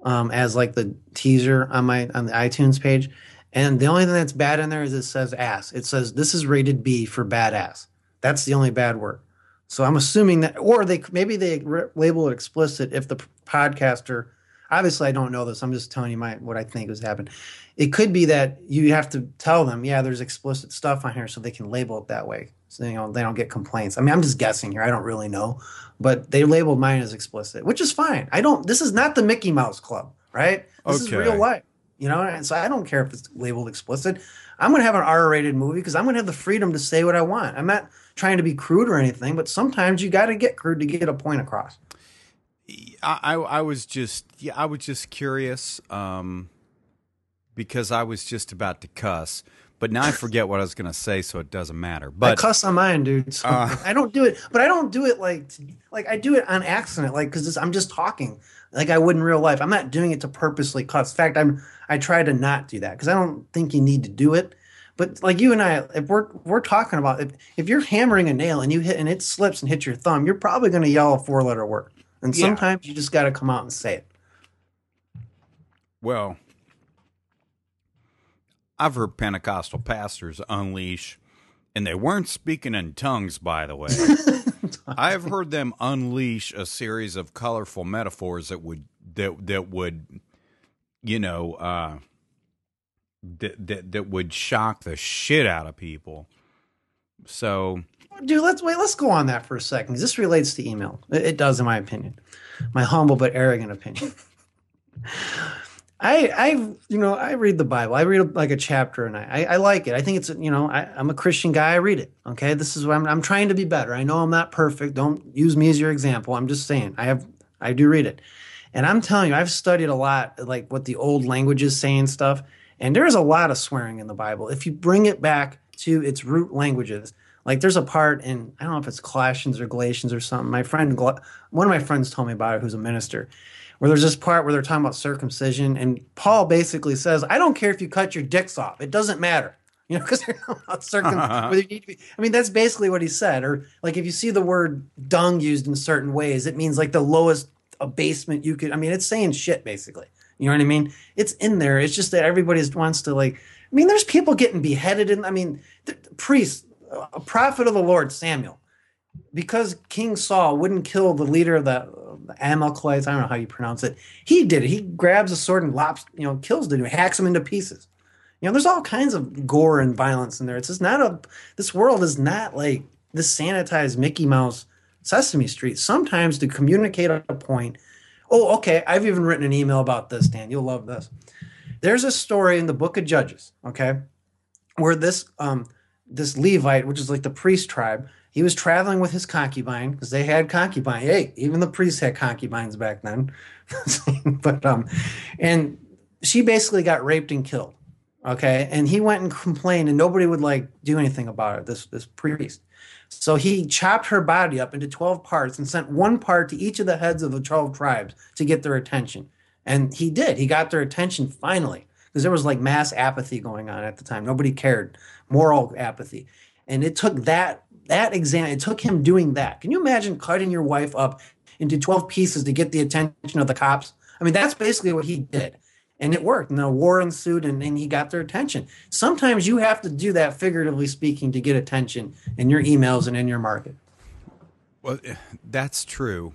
as like the teaser on the iTunes page. And the only thing that's bad in there is it says ass. It says this is rated B for badass. That's the only bad word. So I'm assuming that, or maybe they label it explicit if the podcaster. Obviously, I don't know this. I'm just telling you what I think has happened. It could be that you have to tell them, yeah, there's explicit stuff on here, so they can label it that way. So, you know, they don't get complaints. I mean, I'm just guessing here. I don't really know. But they labeled mine as explicit, which is fine. This is not the Mickey Mouse Club, right? This is real life, you know? And so I don't care if it's labeled explicit. I'm going to have an R-rated movie because I'm going to have the freedom to say what I want. I'm not trying to be crude or anything, but sometimes you got to get crude to get a point across. I was just curious because I was just about to cuss, but now I forget what I was going to say, so it doesn't matter. But I cuss on mine, dude. So I don't do it, but I don't do it like I do it on accident, like because I'm just talking like I would in real life. I'm not doing it to purposely cuss. In fact, I try to not do that because I don't think you need to do it. But like you and I, if we're talking about if you're hammering a nail and you hit and it slips and hits your thumb, you're probably going to yell a four-letter word. And sometimes you just got to come out and say it. Well, I've heard Pentecostal pastors unleash, and they weren't speaking in tongues, by the way. I've heard them unleash a series of colorful metaphors that would shock the shit out of people. So, dude, let's go on that for a second. This relates to email. It does, in my opinion, my humble but arrogant opinion. I read the Bible. I read like a chapter, and I like it. I think it's, you know, I'm a Christian guy. I read it. Okay, this is what I'm trying to be better. I know I'm not perfect. Don't use me as your example. I'm just saying I do read it, and I'm telling you, I've studied a lot, like what the old languages say and stuff. And there's a lot of swearing in the Bible. If you bring it back to its root languages, like there's a part in, I don't know if it's Colossians or Galatians or something. One of my friends told me about it, who's a minister, where there's this part where they're talking about circumcision. And Paul basically says, I don't care if you cut your dicks off. It doesn't matter. You know, because they're not whether you need to be. I mean, that's basically what he said. Or like if you see the word dung used in certain ways, it means like the lowest abasement you could. I mean, it's saying shit basically. You know what I mean? It's in there. It's just that everybody wants to like – I mean, there's people getting beheaded. And I mean, the priest, a prophet of the Lord, Samuel, because King Saul wouldn't kill the leader of the Amalekites. I don't know how you pronounce it. He did it. He grabs a sword and kills the dude, hacks him into pieces. You know, there's all kinds of gore and violence in there. It's just not this world is not like this sanitized Mickey Mouse Sesame Street. Sometimes to communicate a point – oh, okay, I've even written an email about this, Dan. You'll love this. There's a story in the book of Judges, okay, where this Levite, which is like the priest tribe, he was traveling with his concubine because they had concubine. Hey, even the priests had concubines back then. But and she basically got raped and killed, okay? And he went and complained, and nobody would, like, do anything about it, this priest. So he chopped her body up into 12 parts and sent one part to each of the heads of the 12 tribes to get their attention. And he did. He got their attention finally because there was like mass apathy going on at the time. Nobody cared. Moral apathy. And it took that example. It took him doing that. Can you imagine cutting your wife up into 12 pieces to get the attention of the cops? I mean, that's basically what he did. And it worked. And the war ensued, and he got their attention. Sometimes you have to do that, figuratively speaking, to get attention in your emails and in your market. Well, that's true.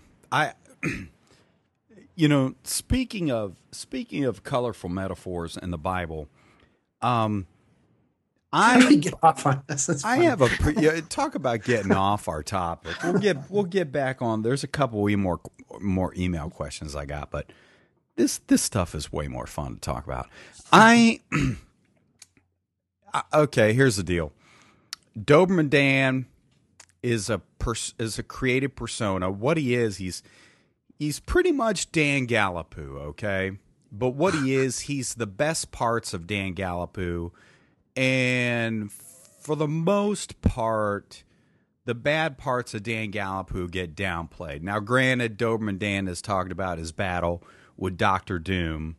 You know, speaking of colorful metaphors in the Bible, I get off on this. That's funny. Talk about getting off our topic. We'll get back on. There's a couple more email questions I got, but. This stuff is way more fun to talk about. Okay, here's the deal. Doberman Dan is a creative persona. What he is, he's pretty much Dan Gallipoo, okay? But what he is, he's the best parts of Dan Gallipoo. And for the most part, the bad parts of Dan Gallipoo get downplayed. Now, granted, Doberman Dan is talking about his battle with Dr. Doom,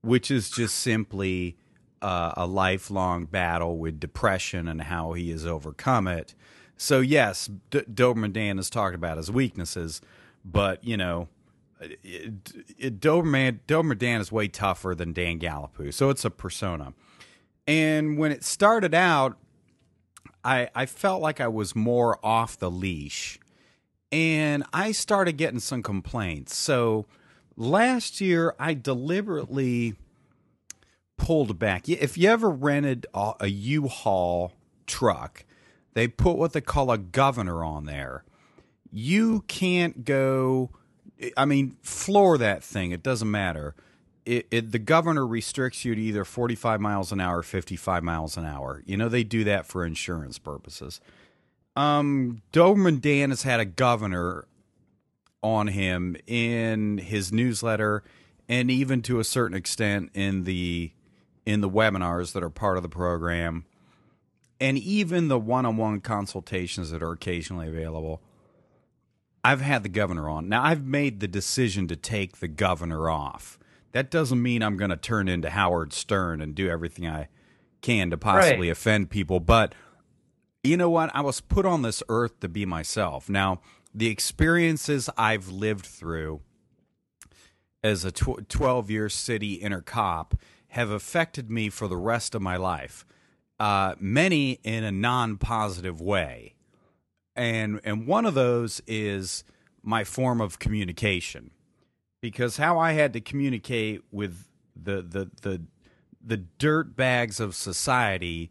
which is just simply a lifelong battle with depression and how he has overcome it. So, yes, Doberman Dan is talking about his weaknesses, but, you know, Doberman Dan is way tougher than Dan Gallipoo, so it's a persona. And when it started out, I felt like I was more off the leash, and I started getting some complaints. So last year, I deliberately pulled back. If you ever rented a U-Haul truck, they put what they call a governor on there. You can't go, I mean, floor that thing. It doesn't matter. The governor restricts you to either 45 miles an hour or 55 miles an hour. You know, they do that for insurance purposes. Doberman Dan has had a governor on him in his newsletter and even to a certain extent in the webinars that are part of the program and even the one-on-one consultations that are occasionally available. I've had the governor on. Now, I've made the decision to take the governor off. That doesn't mean I'm going to turn into Howard Stern and do everything I can to possibly offend people. But you know what? I was put on this earth to be myself. Now, the experiences I've lived through as a 12-year city intercop have affected me for the rest of my life, many in a non-positive way. And one of those is my form of communication. Because how I had to communicate with the dirt bags of society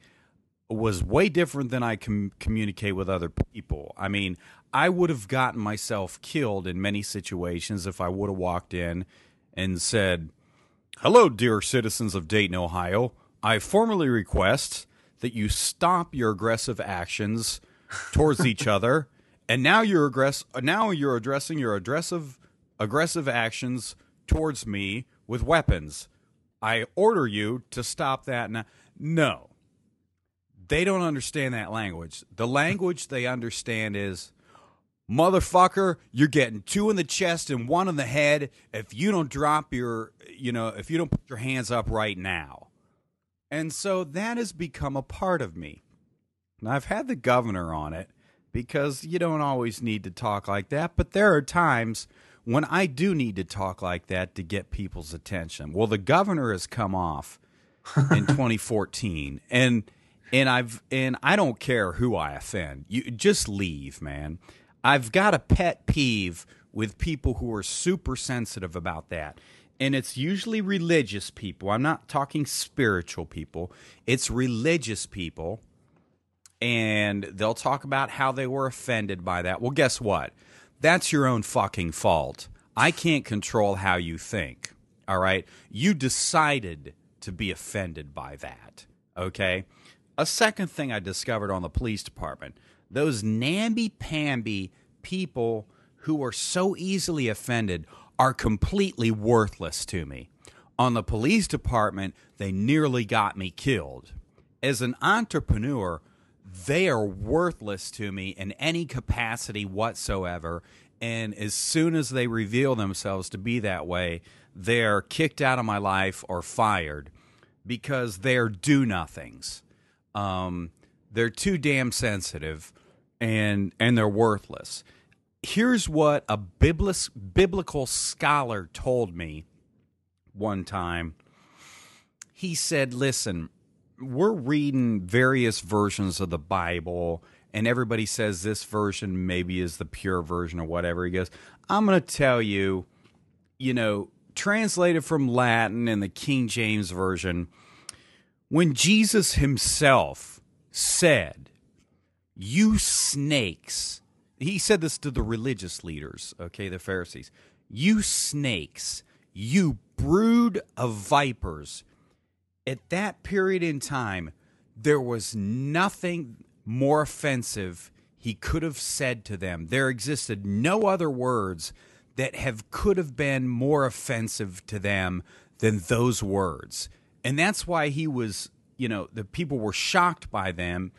was way different than I can communicate with other people. I mean, I would have gotten myself killed in many situations if I would have walked in and said, "Hello, dear citizens of Dayton, Ohio. I formally request that you stop your aggressive actions towards each other, and now you're addressing your aggressive actions towards me with weapons. I order you to stop that." Now, no, they don't understand that language. The language they understand is, "Motherfucker, you're getting two in the chest and one in the head if you don't if you don't put your hands up right now." And so that has become a part of me. And I've had the governor on it because you don't always need to talk like that, but there are times when I do need to talk like that to get people's attention. Well, the governor has come off in 2014, and I don't care who I offend. You just leave, man. I've got a pet peeve with people who are super sensitive about that, and it's usually religious people. I'm not talking spiritual people. It's religious people, and they'll talk about how they were offended by that. Well, guess what? That's your own fucking fault. I can't control how you think, all right? You decided to be offended by that, okay? A second thing I discovered on the police department, those namby-pamby people who are so easily offended are completely worthless to me. On the police department, they nearly got me killed. As an entrepreneur, they are worthless to me in any capacity whatsoever, and as soon as they reveal themselves to be that way, they're kicked out of my life or fired because they're do-nothings. They're too damn sensitive, and they're worthless. Here's what a biblical scholar told me one time. He said, "Listen, we're reading various versions of the Bible, and everybody says this version maybe is the pure version or whatever." He goes, "I'm going to tell you, translated from Latin and the King James Version, when Jesus himself said, 'You snakes,'" he said this to the religious leaders, okay, the Pharisees, "You snakes, you brood of vipers," at that period in time, there was nothing more offensive he could have said to them. There existed no other words that could have been more offensive to them than those words. And that's why he was, the people were shocked by him,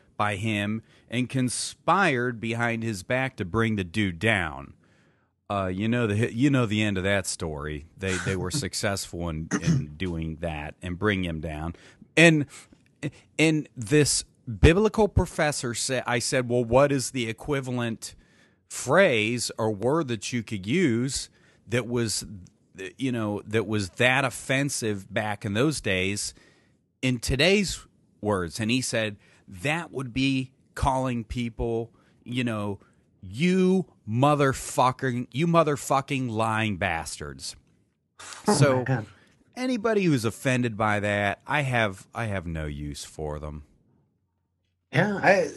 and conspired behind his back to bring the dude down. The end of that story. They were successful in doing that and bring him down. And this biblical professor said, I said, "Well, what is the equivalent phrase or word that you could use that was, that was that offensive back in those days in today's words?" And he said that would be calling people, you motherfucking lying bastards. Oh, so anybody who's offended by that, I have no use for them. Yeah, I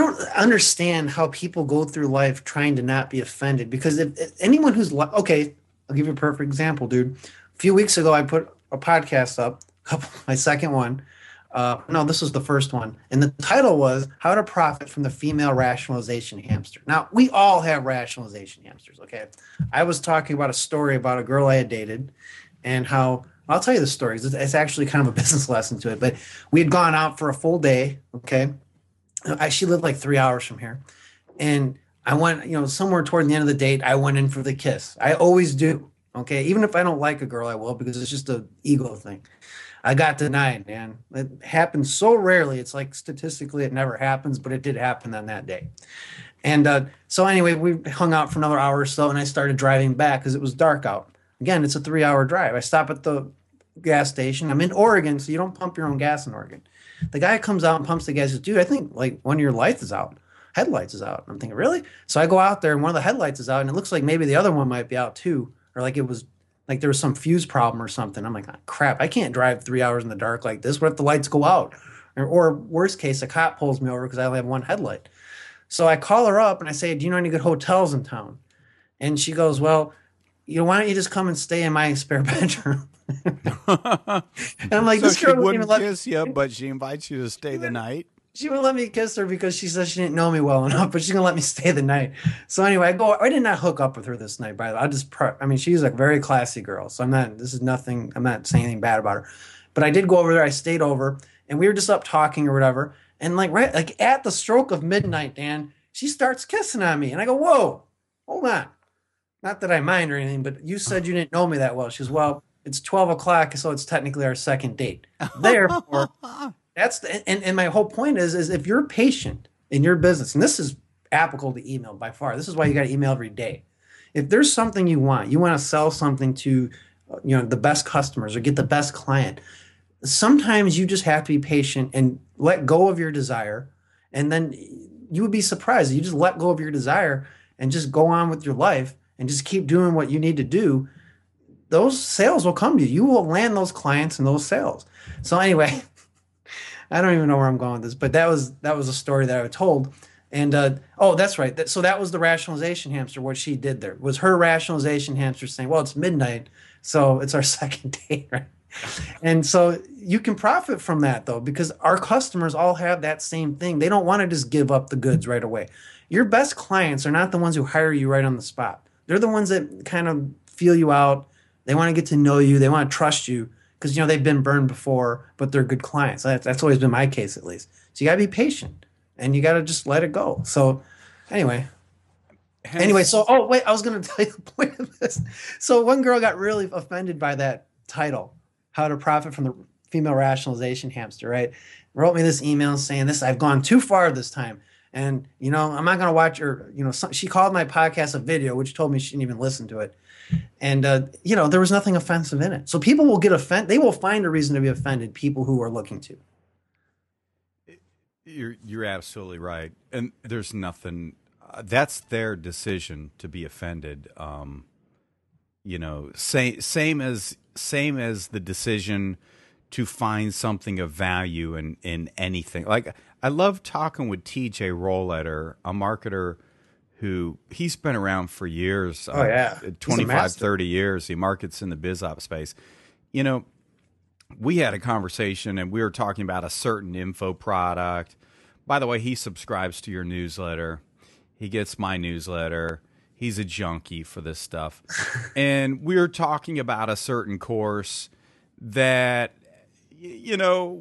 don't understand how people go through life trying to not be offended, because if anyone who's okay, I'll give you a perfect example, dude. A few weeks ago, I put a podcast up, my second one, No, this was the first one. And the title was How to Profit from the Female Rationalization Hamster. Now, we all have rationalization hamsters, okay? I was talking about a story about a girl I had dated and how, I'll tell you the story. It's actually kind of a business lesson to it. But we had gone out for a full day, okay? She lived like 3 hours from here. And I went, you know, somewhere toward the end of the date, I went in for the kiss. I always do, okay? Even if I don't like a girl, I will, because it's just an ego thing. I got denied, man. It happens so rarely. It's like statistically it never happens, but it did happen on that day. And so anyway, we hung out for another hour or so, and I started driving back because it was dark out. Again, it's a 3-hour drive. I stop at the gas station. I'm in Oregon, so you don't pump your own gas in Oregon. The guy comes out and pumps the gas. Says, dude, I think like one of your lights is out. Headlights is out. I'm thinking, really? So I go out there, and one of the headlights is out, and it looks like maybe the other one might be out too, or like it was like there was some fuse problem or something. I'm like, oh, crap, I can't drive 3 hours in the dark like this. What if the lights go out? Or worst case, a cop pulls me over because I only have one headlight. So I call her up and I say, do you know any good hotels in town? And she goes, well, you know, why don't you just come and stay in my spare bedroom? And I'm like, so this girl wouldn't even let kiss me. You, but she invites you to stay the night. She wouldn't let me kiss her because she says she didn't know me well enough, but she's going to let me stay the night. So anyway, I did not hook up with her this night, by the way. She's a very classy girl. So I'm not saying anything bad about her, but I did go over there. I stayed over and we were just up talking or whatever. And like at the stroke of midnight, Dan, she starts kissing on me and I go, whoa, hold on. Not that I mind or anything, but you said you didn't know me that well. She goes, well, it's 12 o'clock. So it's technically our second date. Therefore, that's the, and my whole point is if you're patient in your business, and this is applicable to email by far. This is why you got to email every day. If there's something you want to sell something to, you know, the best customers or get the best client. Sometimes you just have to be patient and let go of your desire, and then you would be surprised. You just let go of your desire and just go on with your life and just keep doing what you need to do. Those sales will come to you. You will land those clients and those sales. So anyway. I don't even know where I'm going with this, but that was a story that I told. And, that's right. So that was the rationalization hamster. What she did there was her rationalization hamster saying, well, it's midnight, so it's our second date, right? And so you can profit from that, though, because our customers all have that same thing. They don't want to just give up the goods right away. Your best clients are not the ones who hire you right on the spot. They're the ones that kind of feel you out. They want to get to know you. They want to trust you. Because, you know, they've been burned before, but they're good clients. That's always been my case, at least. So you got to be patient, and you got to just let it go. So anyway, I was going to tell you the point of this. So one girl got really offended by that title, How to Profit from the Female Rationalization Hamster, right? Wrote me this email saying, I've gone too far this time. And, you know, I'm not going to watch her. You know, she called my podcast a video, which told me she didn't even listen to it. And, you know, there was nothing offensive in it. So people will get offended. They will find a reason to be offended, people who are looking to. You're absolutely right. And there's nothing that's their decision to be offended. You know, same as the decision to find something of value in anything. Like I love talking with TJ Rohleder, a marketer who he's been around for years, 25, 30 years. He markets in the biz op space. You know, we had a conversation and we were talking about a certain info product. By the way, he subscribes to your newsletter. He gets my newsletter. He's a junkie for this stuff. And we were talking about a certain course that, you know,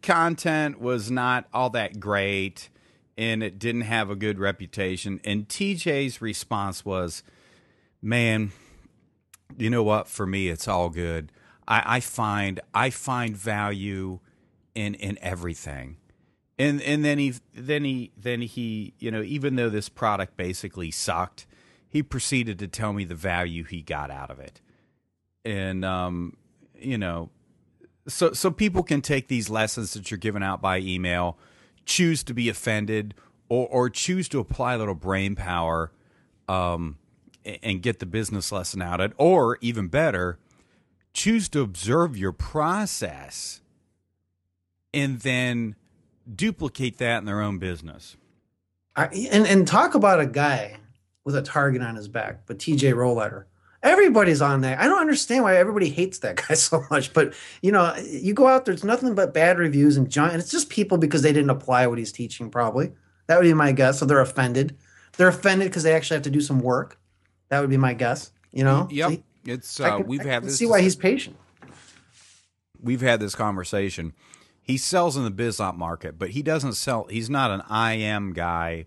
content was not all that great. And it didn't have a good reputation. And TJ's response was, man, you know what? For me, it's all good. I find value in everything. And then he, you know, even though this product basically sucked, he proceeded to tell me the value he got out of it. And, you know, so people can take these lessons that you're giving out by email, choose to be offended or choose to apply a little brain power and get the business lesson out of it. Or even better, choose to observe your process and then duplicate that in their own business. And talk about a guy with a target on his back, but TJ Rohleder. Everybody's on that. I don't understand why everybody hates that guy so much. But, you know, you go out, there's nothing but bad reviews and junk. And it's just people because they didn't apply what he's teaching, probably. That would be my guess. So they're offended. They're offended because they actually have to do some work. That would be my guess. You know? Yep. See? It's I can see why he's patient. We've had this conversation. He sells in the biz op market, but he doesn't sell. He's not an IM guy,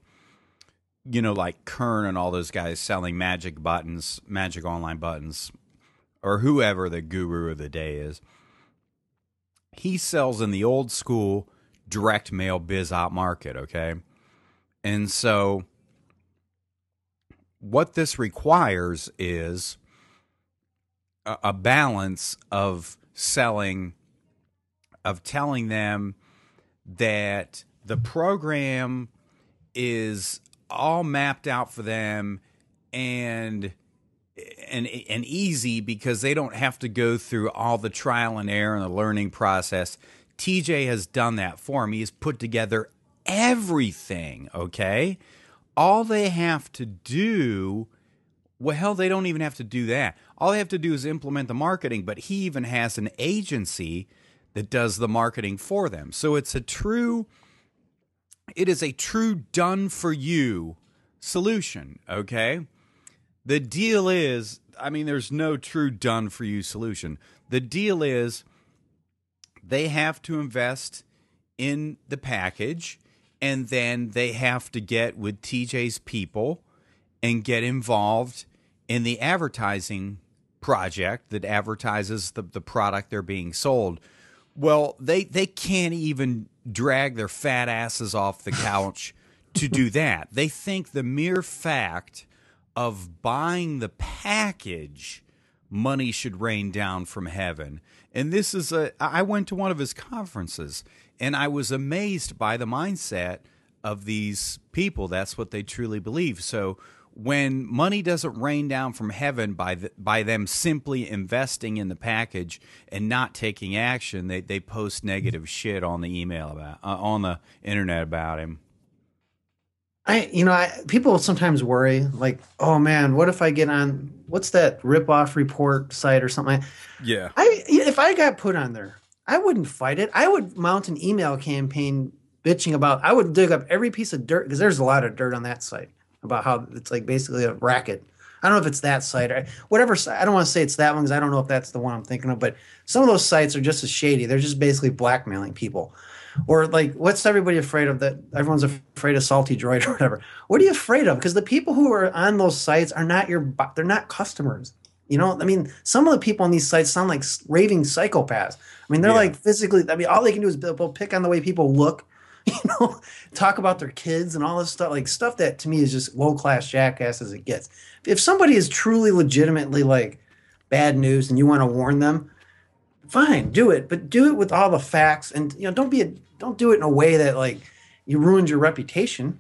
you know, like Kern and all those guys selling magic buttons, magic online buttons, or whoever the guru of the day is. He sells in the old school direct mail biz op market, okay? And so what this requires is a balance of selling, of telling them that the program is all mapped out for them and easy because they don't have to go through all the trial and error and the learning process. TJ has done that for him. He has put together everything, okay? All they have to do, well, hell, they don't even have to do that. All they have to do is implement the marketing, but he even has an agency that does the marketing for them. So it's a true, it is a true done-for-you solution, okay? The deal is, I mean, there's no true done-for-you solution. The deal is they have to invest in the package, and then they have to get with TJ's people and get involved in the advertising project that advertises the product they're being sold. Well, they can't even drag their fat asses off the couch to do that. They think the mere fact of buying the package, money should rain down from heaven. And this is a, I went to one of his conferences, and I was amazed by the mindset of these people. That's what they truly believe. So when money doesn't rain down from heaven by them simply investing in the package and not taking action, they post negative shit on the email about on the internet about him. I people sometimes worry like, oh man, what if I get on what's that ripoff report site or something? Yeah, if I got put on there, I wouldn't fight it. I would mount an email campaign bitching about. I would dig up every piece of dirt because there's a lot of dirt on that site about how it's like basically a racket. I don't know if it's that site or whatever. I don't want to say it's that one because I don't know if that's the one I'm thinking of, but some of those sites are just as shady. They're just basically blackmailing people. Or like, what's everybody afraid of? That everyone's afraid of Salty Droid or whatever. What are you afraid of? Because the people who are on those sites are not they're not customers. You know, I mean, some of the people on these sites sound like raving psychopaths. I mean, they're like physically, I mean, all they can do is pick on the way people look. You know, talk about their kids and all this stuff, like stuff that to me is just low-class jackass as it gets. If somebody is truly legitimately like bad news and you want to warn them, fine, do it. But do it with all the facts and, you know, don't do it in a way that like you ruined your reputation,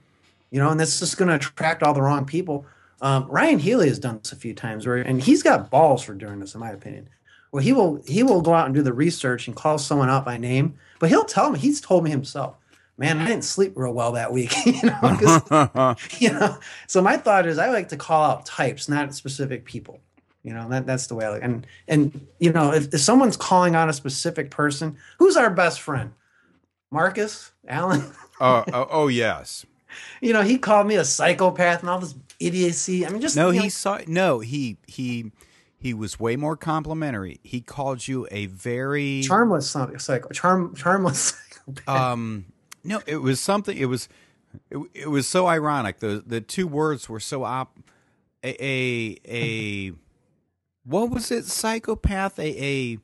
you know, and that's just going to attract all the wrong people. Ryan Healy has done this a few times where, and he's got balls for doing this in my opinion. Well, he will go out and do the research and call someone out by name, but he'll tell me, he's told me himself, man, I didn't sleep real well that week, you know. You know, so my thought is I like to call out types, not specific people. You know, that's the way I like. And you know, if someone's calling out a specific person, who's our best friend? Marcus Allen. Oh yes. You know, he called me a psychopath and all this idiocy. I mean, just no. He was way more complimentary. He called you a very charmless psychopath. No, it was something. It was so ironic. The two words were so what was it? Psychopath. I think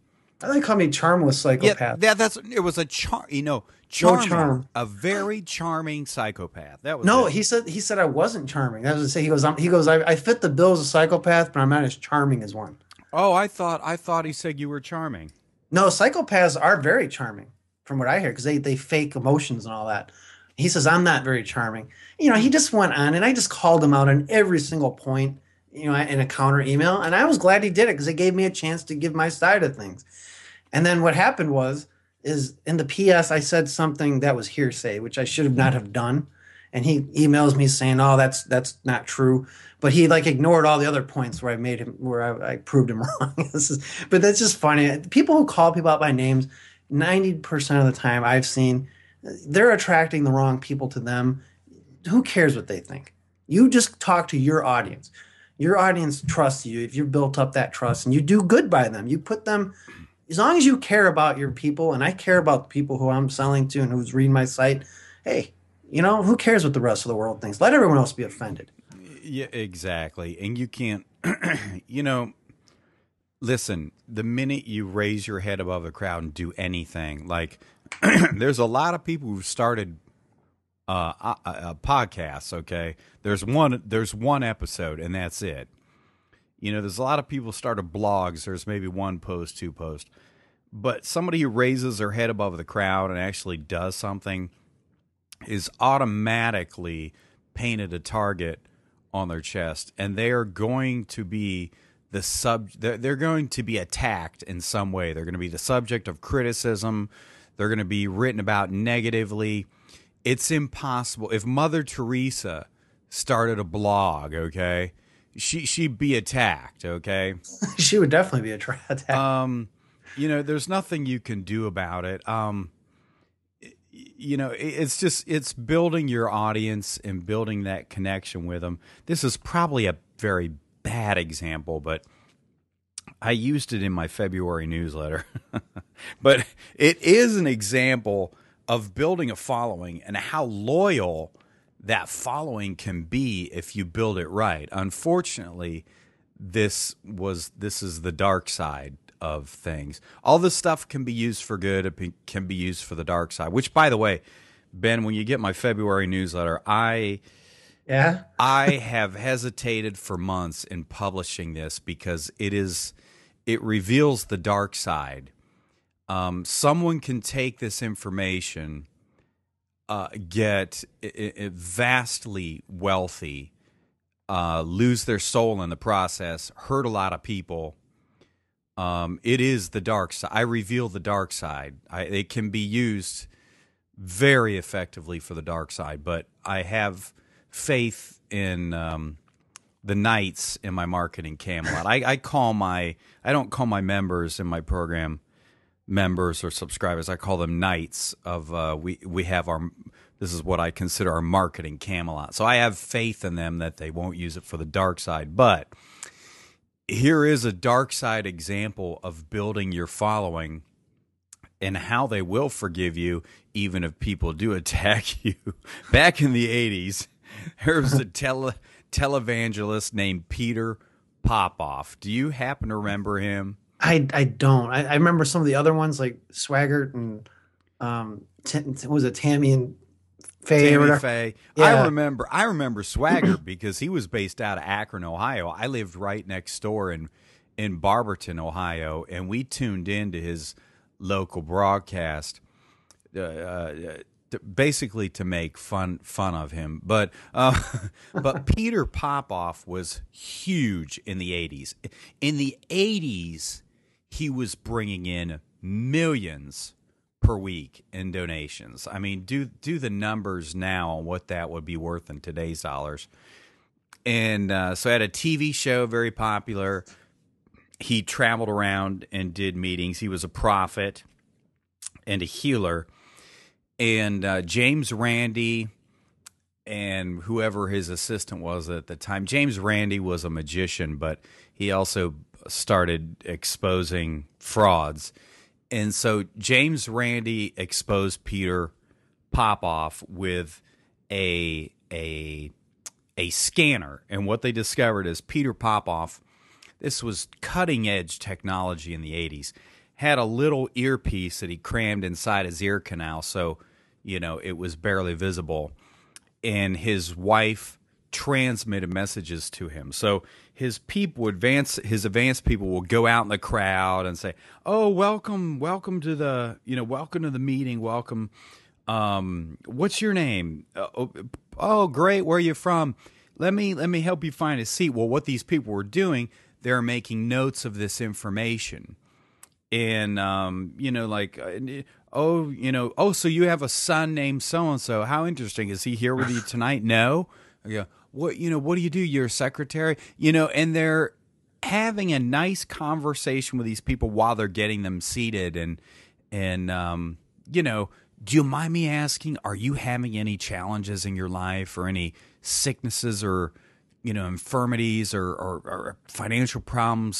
they call me charmless psychopath. Yeah, a very charming psychopath. That was no. It. He said I wasn't charming. That was to say he goes I fit the bill as a psychopath, but I'm not as charming as one. Oh, I thought he said you were charming. No, psychopaths are very charming. From what I hear, because they fake emotions and all that. He says, I'm not very charming. You know, he just went on, and I just called him out on every single point, you know, in a counter email. And I was glad he did it because it gave me a chance to give my side of things. And then what happened was, in the PS, I said something that was hearsay, which I should have not have done. And he emails me saying, "Oh, that's not true," but he like ignored all the other points where I made him, where I proved him wrong. But that's just funny. People who call people out by names, 90% of the time I've seen, they're attracting the wrong people to them. Who cares what they think? You just talk to your audience. Your audience trusts you if you've built up that trust and you do good by them. You put them, as long as you care about your people, and I care about the people who I'm selling to and who's reading my site, hey, you know, who cares what the rest of the world thinks? Let everyone else be offended. Yeah, exactly. And you can't, you know, listen, the minute you raise your head above the crowd and do anything, like there's a lot of people who started podcasts, okay? There's one episode and that's it. You know, there's a lot of people started blogs. There's maybe one post, two posts. But somebody who raises their head above the crowd and actually does something is automatically painted a target on their chest, and they are going to be the they're going to be attacked in some way. They're going to be the subject of criticism. They're going to be written about negatively. It's impossible. If Mother Teresa started a blog, okay, she'd be attacked, okay? She would definitely be attacked. You know, there's nothing you can do about it. You know, it's just, it's building your audience and building that connection with them. This is probably a very bad example, but I used it in my February newsletter. But it is an example of building a following and how loyal that following can be if you build it right. Unfortunately, this is the dark side of things. All this stuff can be used for good. It can be used for the dark side, which, by the way, Ben, when you get my February newsletter, I have hesitated for months in publishing this because it reveals the dark side. Someone can take this information, get vastly wealthy, lose their soul in the process, hurt a lot of people. It is the dark side. I reveal the dark side. It can be used very effectively for the dark side, but I have faith in the knights in my marketing Camelot. I don't call my members in my program members or subscribers. I call them knights of, we have our, this is what I consider our marketing Camelot. So I have faith in them that they won't use it for the dark side. But here is a dark side example of building your following and how they will forgive you even if people do attack you. Back in the 80s, there was a televangelist named Peter Popoff. Do you happen to remember him? I don't. I remember some of the other ones like Swaggart and was it Tammy and Faye? Tammy Faye. Yeah. I remember Swaggart because he was based out of Akron, Ohio. I lived right next door in Barberton, Ohio, and we tuned into his local broadcast basically to make fun of him. But but Peter Popoff was huge in the 80s. In the 80s, he was bringing in millions per week in donations. I mean, do the numbers now on what that would be worth in today's dollars. And so I had a TV show, very popular. He traveled around and did meetings. He was a prophet and a healer. And James Randi and whoever his assistant was at the time. James Randi was a magician, but he also started exposing frauds. And so James Randi exposed Peter Popoff with a scanner. And what they discovered is Peter Popoff, this was cutting-edge technology in the 80s, had a little earpiece that he crammed inside his ear canal, so, you know, it was barely visible. And his wife transmitted messages to him. So his people, advanced people will go out in the crowd and say, "Oh, welcome to the, you know, welcome to the meeting, welcome. What's your name? Oh, great, where are you from? Let me help you find a seat." Well, what these people were doing, they're making notes of this information. And, you know, like, oh, you know, oh, so you have a son named so-and-so. How interesting. Is he here with you tonight? No. I go, what, you know, what do? You're a secretary? You know, and they're having a nice conversation with these people while they're getting them seated. And you know, do you mind me asking, are you having any challenges in your life or any sicknesses or, you know, infirmities or financial problems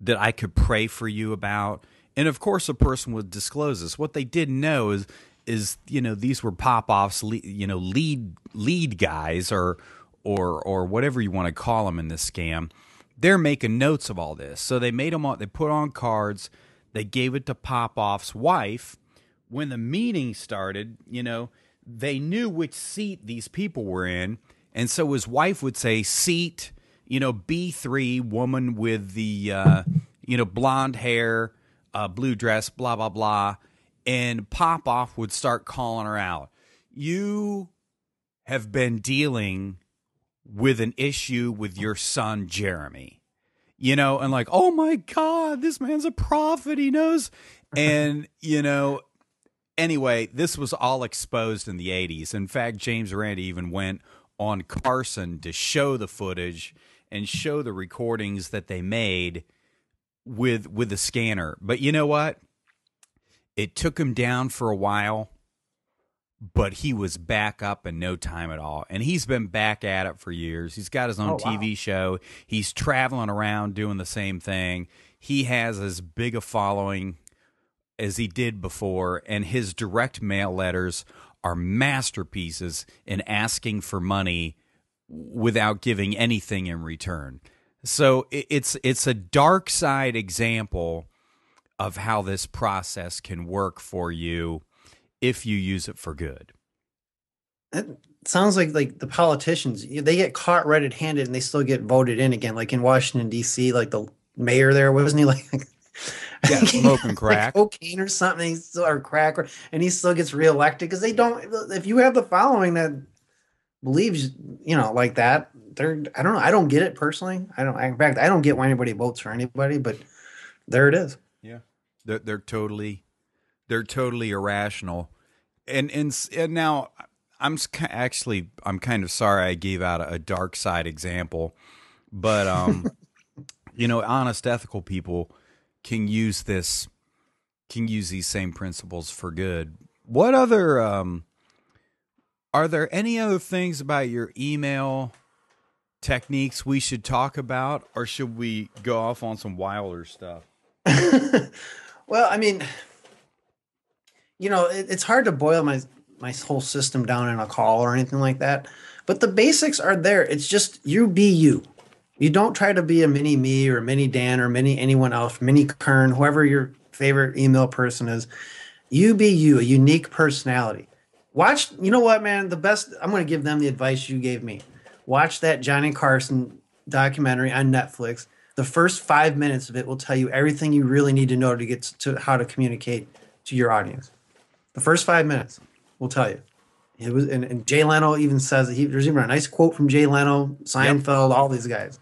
that I could pray for you about? And of course, a person would disclose this. What they didn't know is you know, these were Popoff's, you know, lead guys or whatever you want to call them in this scam. They're making notes of all this. So they made them all, they put on cards. They gave it to Popoff's wife. When the meeting started, you know, they knew which seat these people were in. And so his wife would say, seat, you know, B3, woman with the, you know, blonde hair, blue dress, blah, blah, blah. And Popoff would start calling her out. You have been dealing with an issue with your son, Jeremy. You know, and like, oh my God, this man's a prophet. He knows. And, you know, anyway, this was all exposed in the 80s. In fact, James Randi even went on Carson to show the footage and show the recordings that they made with the scanner. But you know what? It took him down for a while, but he was back up in no time at all. And he's been back at it for years. He's got his own TV show. He's traveling around doing the same thing. He has as big a following as he did before, and his direct mail letters are masterpieces in asking for money without giving anything in return. So it's a dark side example of how this process can work for you if you use it for good. That sounds like the politicians, they get caught red-handed and they still get voted in again. Like in Washington, D.C., like the mayor there, wasn't he like yeah, smoking crack? Like cocaine or something, or crack, and he still gets reelected because they don't – if you have the following that believes, you know, like that, they're – I don't know. I don't get it personally. In fact, I don't get why anybody votes for anybody, but there it is. Yeah. They're totally – they're totally irrational, and now I'm kind of sorry I gave out a dark side example, but you know, honest, ethical people can use these same principles for good. What other are there any other things about your email techniques we should talk about, or should we go off on some wilder stuff? Well, I mean, you know, it's hard to boil my whole system down in a call or anything like that. But the basics are there. It's just you be you. You don't try to be a mini me or mini Dan or mini anyone else, mini Kern, whoever your favorite email person is. You be you, a unique personality. Watch, you know what, man, I'm going to give them the advice you gave me. Watch that Johnny Carson documentary on Netflix. The first 5 minutes of it will tell you everything you really need to know to get to how to communicate to your audience. The first 5 minutes will tell you. It was, and Jay Leno even says that there's even a nice quote from Jay Leno, Seinfeld, all these guys.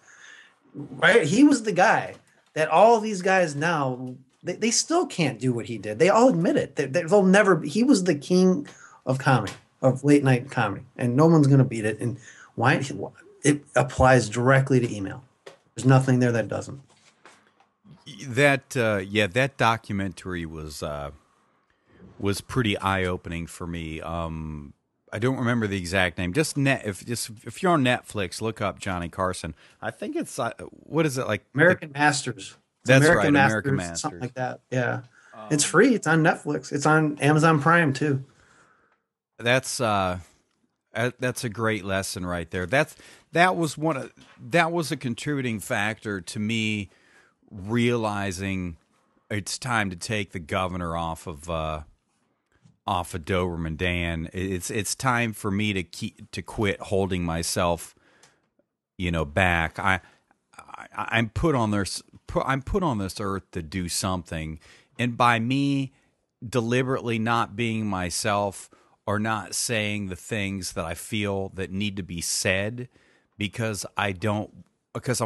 Right? He was the guy that all these guys now, they still can't do what he did. They all admit it. They'll never. He was the king of comedy, of late night comedy, and no one's going to beat it. And why? It applies directly to email. There's nothing there that doesn't. That documentary was pretty eye-opening for me. I don't remember the exact name. If you're on Netflix, look up Johnny Carson. I think it's what is it like? Masters. That's American, right? American Masters, something like that. Yeah, it's free. It's on Netflix. It's on Amazon Prime too. That's a great lesson right there. That was a contributing factor to me realizing it's time to take the governor off of Doberman Dan. It's time for me to quit holding myself, you know, back. I'm put on this earth to do something, and by me deliberately not being myself or not saying the things that I feel that need to be said, because I'm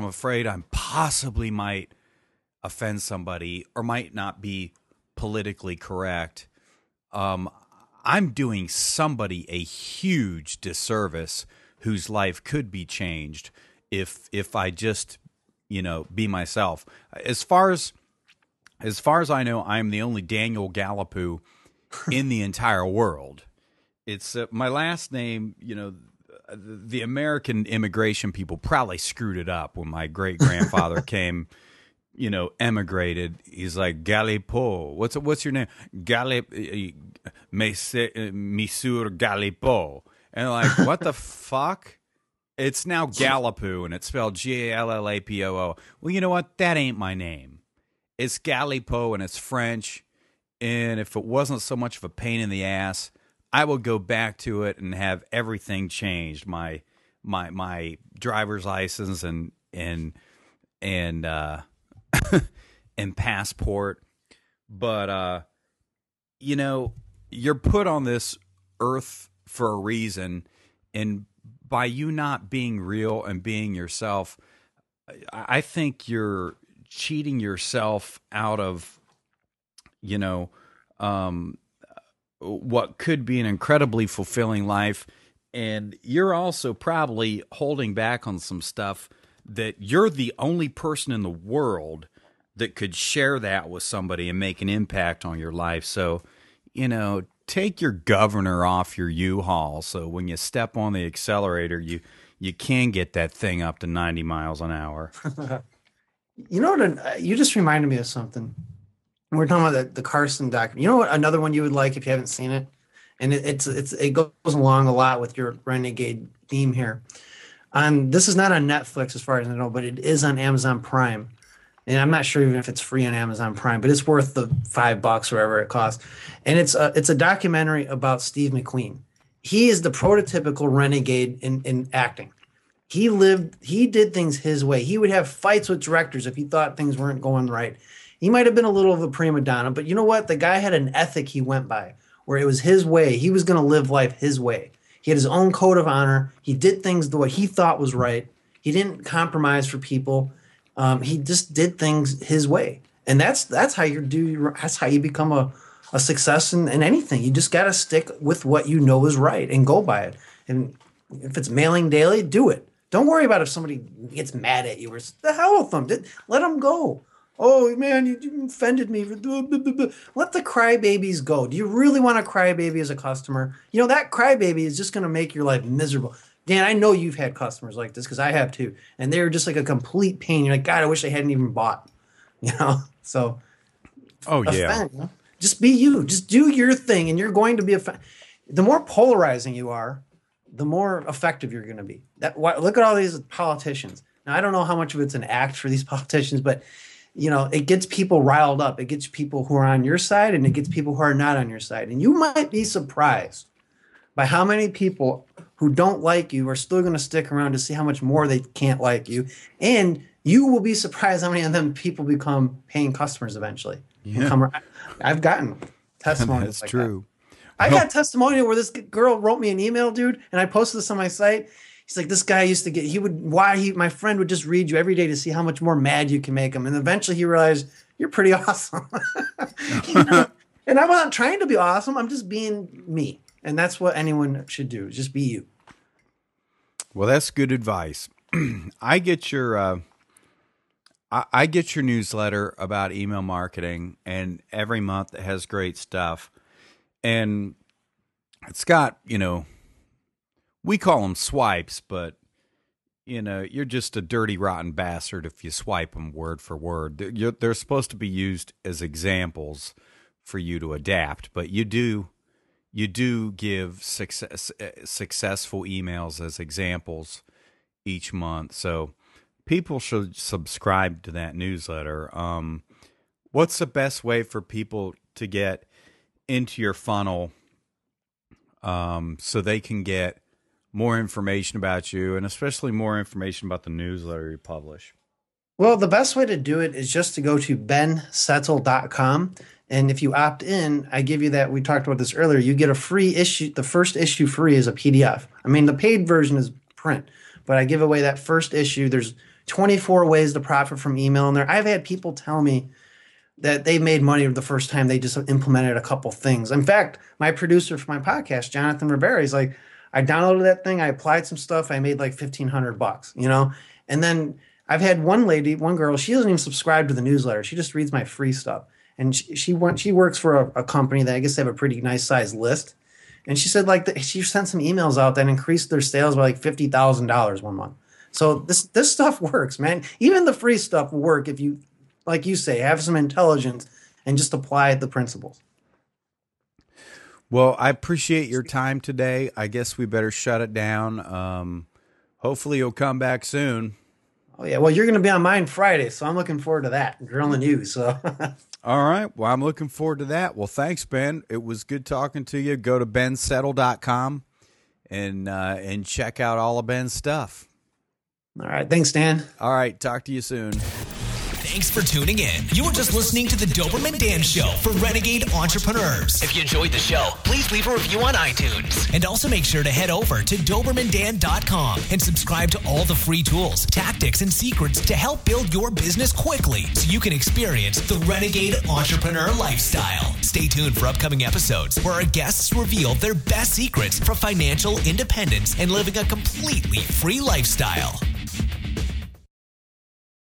afraid I possibly might offend somebody or might not be politically correct, I'm doing somebody a huge disservice whose life could be changed if I just, you know, be myself. As far as I know, I'm the only Daniel Galapoo in the entire world. It's my last name, you know, the American immigration people probably screwed it up when my great-grandfather came, you know, emigrated. He's like, Galipot. What's your name? Monsieur Galipot. And like, what the fuck? It's now Galapoo, and it's spelled G-A-L-L-A-P-O-O. Well, you know what? That ain't my name. It's Galipot, and it's French. And if it wasn't so much of a pain in the ass, I will go back to it and have everything changed. My driver's license and passport. But you know, you're put on this earth for a reason, and by you not being real and being yourself, I think you're cheating yourself out of, you know, what could be an incredibly fulfilling life. And you're also probably holding back on some stuff that you're the only person in the world that could share that with somebody and make an impact on your life. So, you know, take your governor off your U-Haul, so when you step on the accelerator, you can get that thing up to 90 miles an hour. You know what? You just reminded me of something. We're talking about the Carson document. You know what? Another one you would like if you haven't seen it, and it goes along a lot with your renegade theme here. This is not on Netflix as far as I know, but it is on Amazon Prime, and I'm not sure even if it's free on Amazon Prime, but it's worth the $5 or whatever it costs. And it's a documentary about Steve McQueen. He is the prototypical renegade in acting. He did things his way. He would have fights with directors if he thought things weren't going right. He might have been a little of a prima donna, but you know what? The guy had an ethic he went by, where it was his way. He was going to live life his way. He had his own code of honor. He did things the way he thought was right. He didn't compromise for people. He just did things his way, and that's how you become a success in anything. You just got to stick with what you know is right and go by it. And if it's mailing daily, do it. Don't worry about if somebody gets mad at you or the hell with them. Let them go. Oh, man, you offended me. Let the crybabies go. Do you really want a crybaby as a customer? You know, that crybaby is just going to make your life miserable. Dan, I know you've had customers like this because I have too. And they're just like a complete pain. You're like, God, I wish I hadn't even bought. You know? So, oh, yeah. Offend. Just be you. Just do your thing, and you're going to be offended. The more polarizing you are, the more effective you're going to be. Look at all these politicians. Now, I don't know how much of it's an act for these politicians, but you know, it gets people riled up. It gets people who are on your side, and it gets people who are not on your side. And you might be surprised by how many people who don't like you are still going to stick around to see how much more they can't like you. And you will be surprised how many of them people become paying customers eventually. Yeah. I've gotten testimonials. That's like true. That. I got testimonial where this girl wrote me an email, dude, and I posted this on my site. He's like, this guy used to get, my friend would just read you every day to see how much more mad you can make him. And eventually he realized, you're pretty awesome. You know? And I'm not trying to be awesome. I'm just being me. And that's what anyone should do. Just be you. Well, that's good advice. I get your newsletter about email marketing, and every month it has great stuff. And it's got, you know, we call them swipes, but, you know, you're just a dirty, rotten bastard if you swipe them word for word. They're supposed to be used as examples for you to adapt, but you do give successful emails as examples each month. So people should subscribe to that newsletter. What's the best way for people to get into your funnel so they can get more information about you, and especially more information about the newsletter you publish? Well, the best way to do it is just to go to bensettle.com. And if you opt in, I give you that. We talked about this earlier. You get a free issue. The first issue free is a PDF. I mean, the paid version is print, but I give away that first issue. There's 24 ways to profit from email in there. I've had people tell me, that they made money the first time they just implemented a couple things. In fact, my producer for my podcast, Jonathan Rivera, he's like, I downloaded that thing, I applied some stuff, I made like $1,500, you know? And then I've had one lady, one girl, she doesn't even subscribe to the newsletter. She just reads my free stuff. And she works for a company that I guess they have a pretty nice sized list. And she said like she sent some emails out that increased their sales by like $50,000 one month. So this stuff works, man. Even the free stuff will work if you, like you say, have some intelligence and just apply the principles. Well, I appreciate your time today. I guess we better shut it down. Hopefully you'll come back soon. Oh, yeah. Well, you're going to be on mine Friday, so I'm looking forward to that, grilling you. So. All right. Well, I'm looking forward to that. Well, thanks, Ben. It was good talking to you. Go to bensettle.com and check out all of Ben's stuff. All right. Thanks, Dan. All right. Talk to you soon. Thanks for tuning in. You were just listening to the Doberman Dan Show for Renegade Entrepreneurs. If you enjoyed the show, please leave a review on iTunes. And also make sure to head over to DobermanDan.com and subscribe to all the free tools, tactics, and secrets to help build your business quickly so you can experience the Renegade Entrepreneur lifestyle. Stay tuned for upcoming episodes where our guests reveal their best secrets for financial independence and living a completely free lifestyle.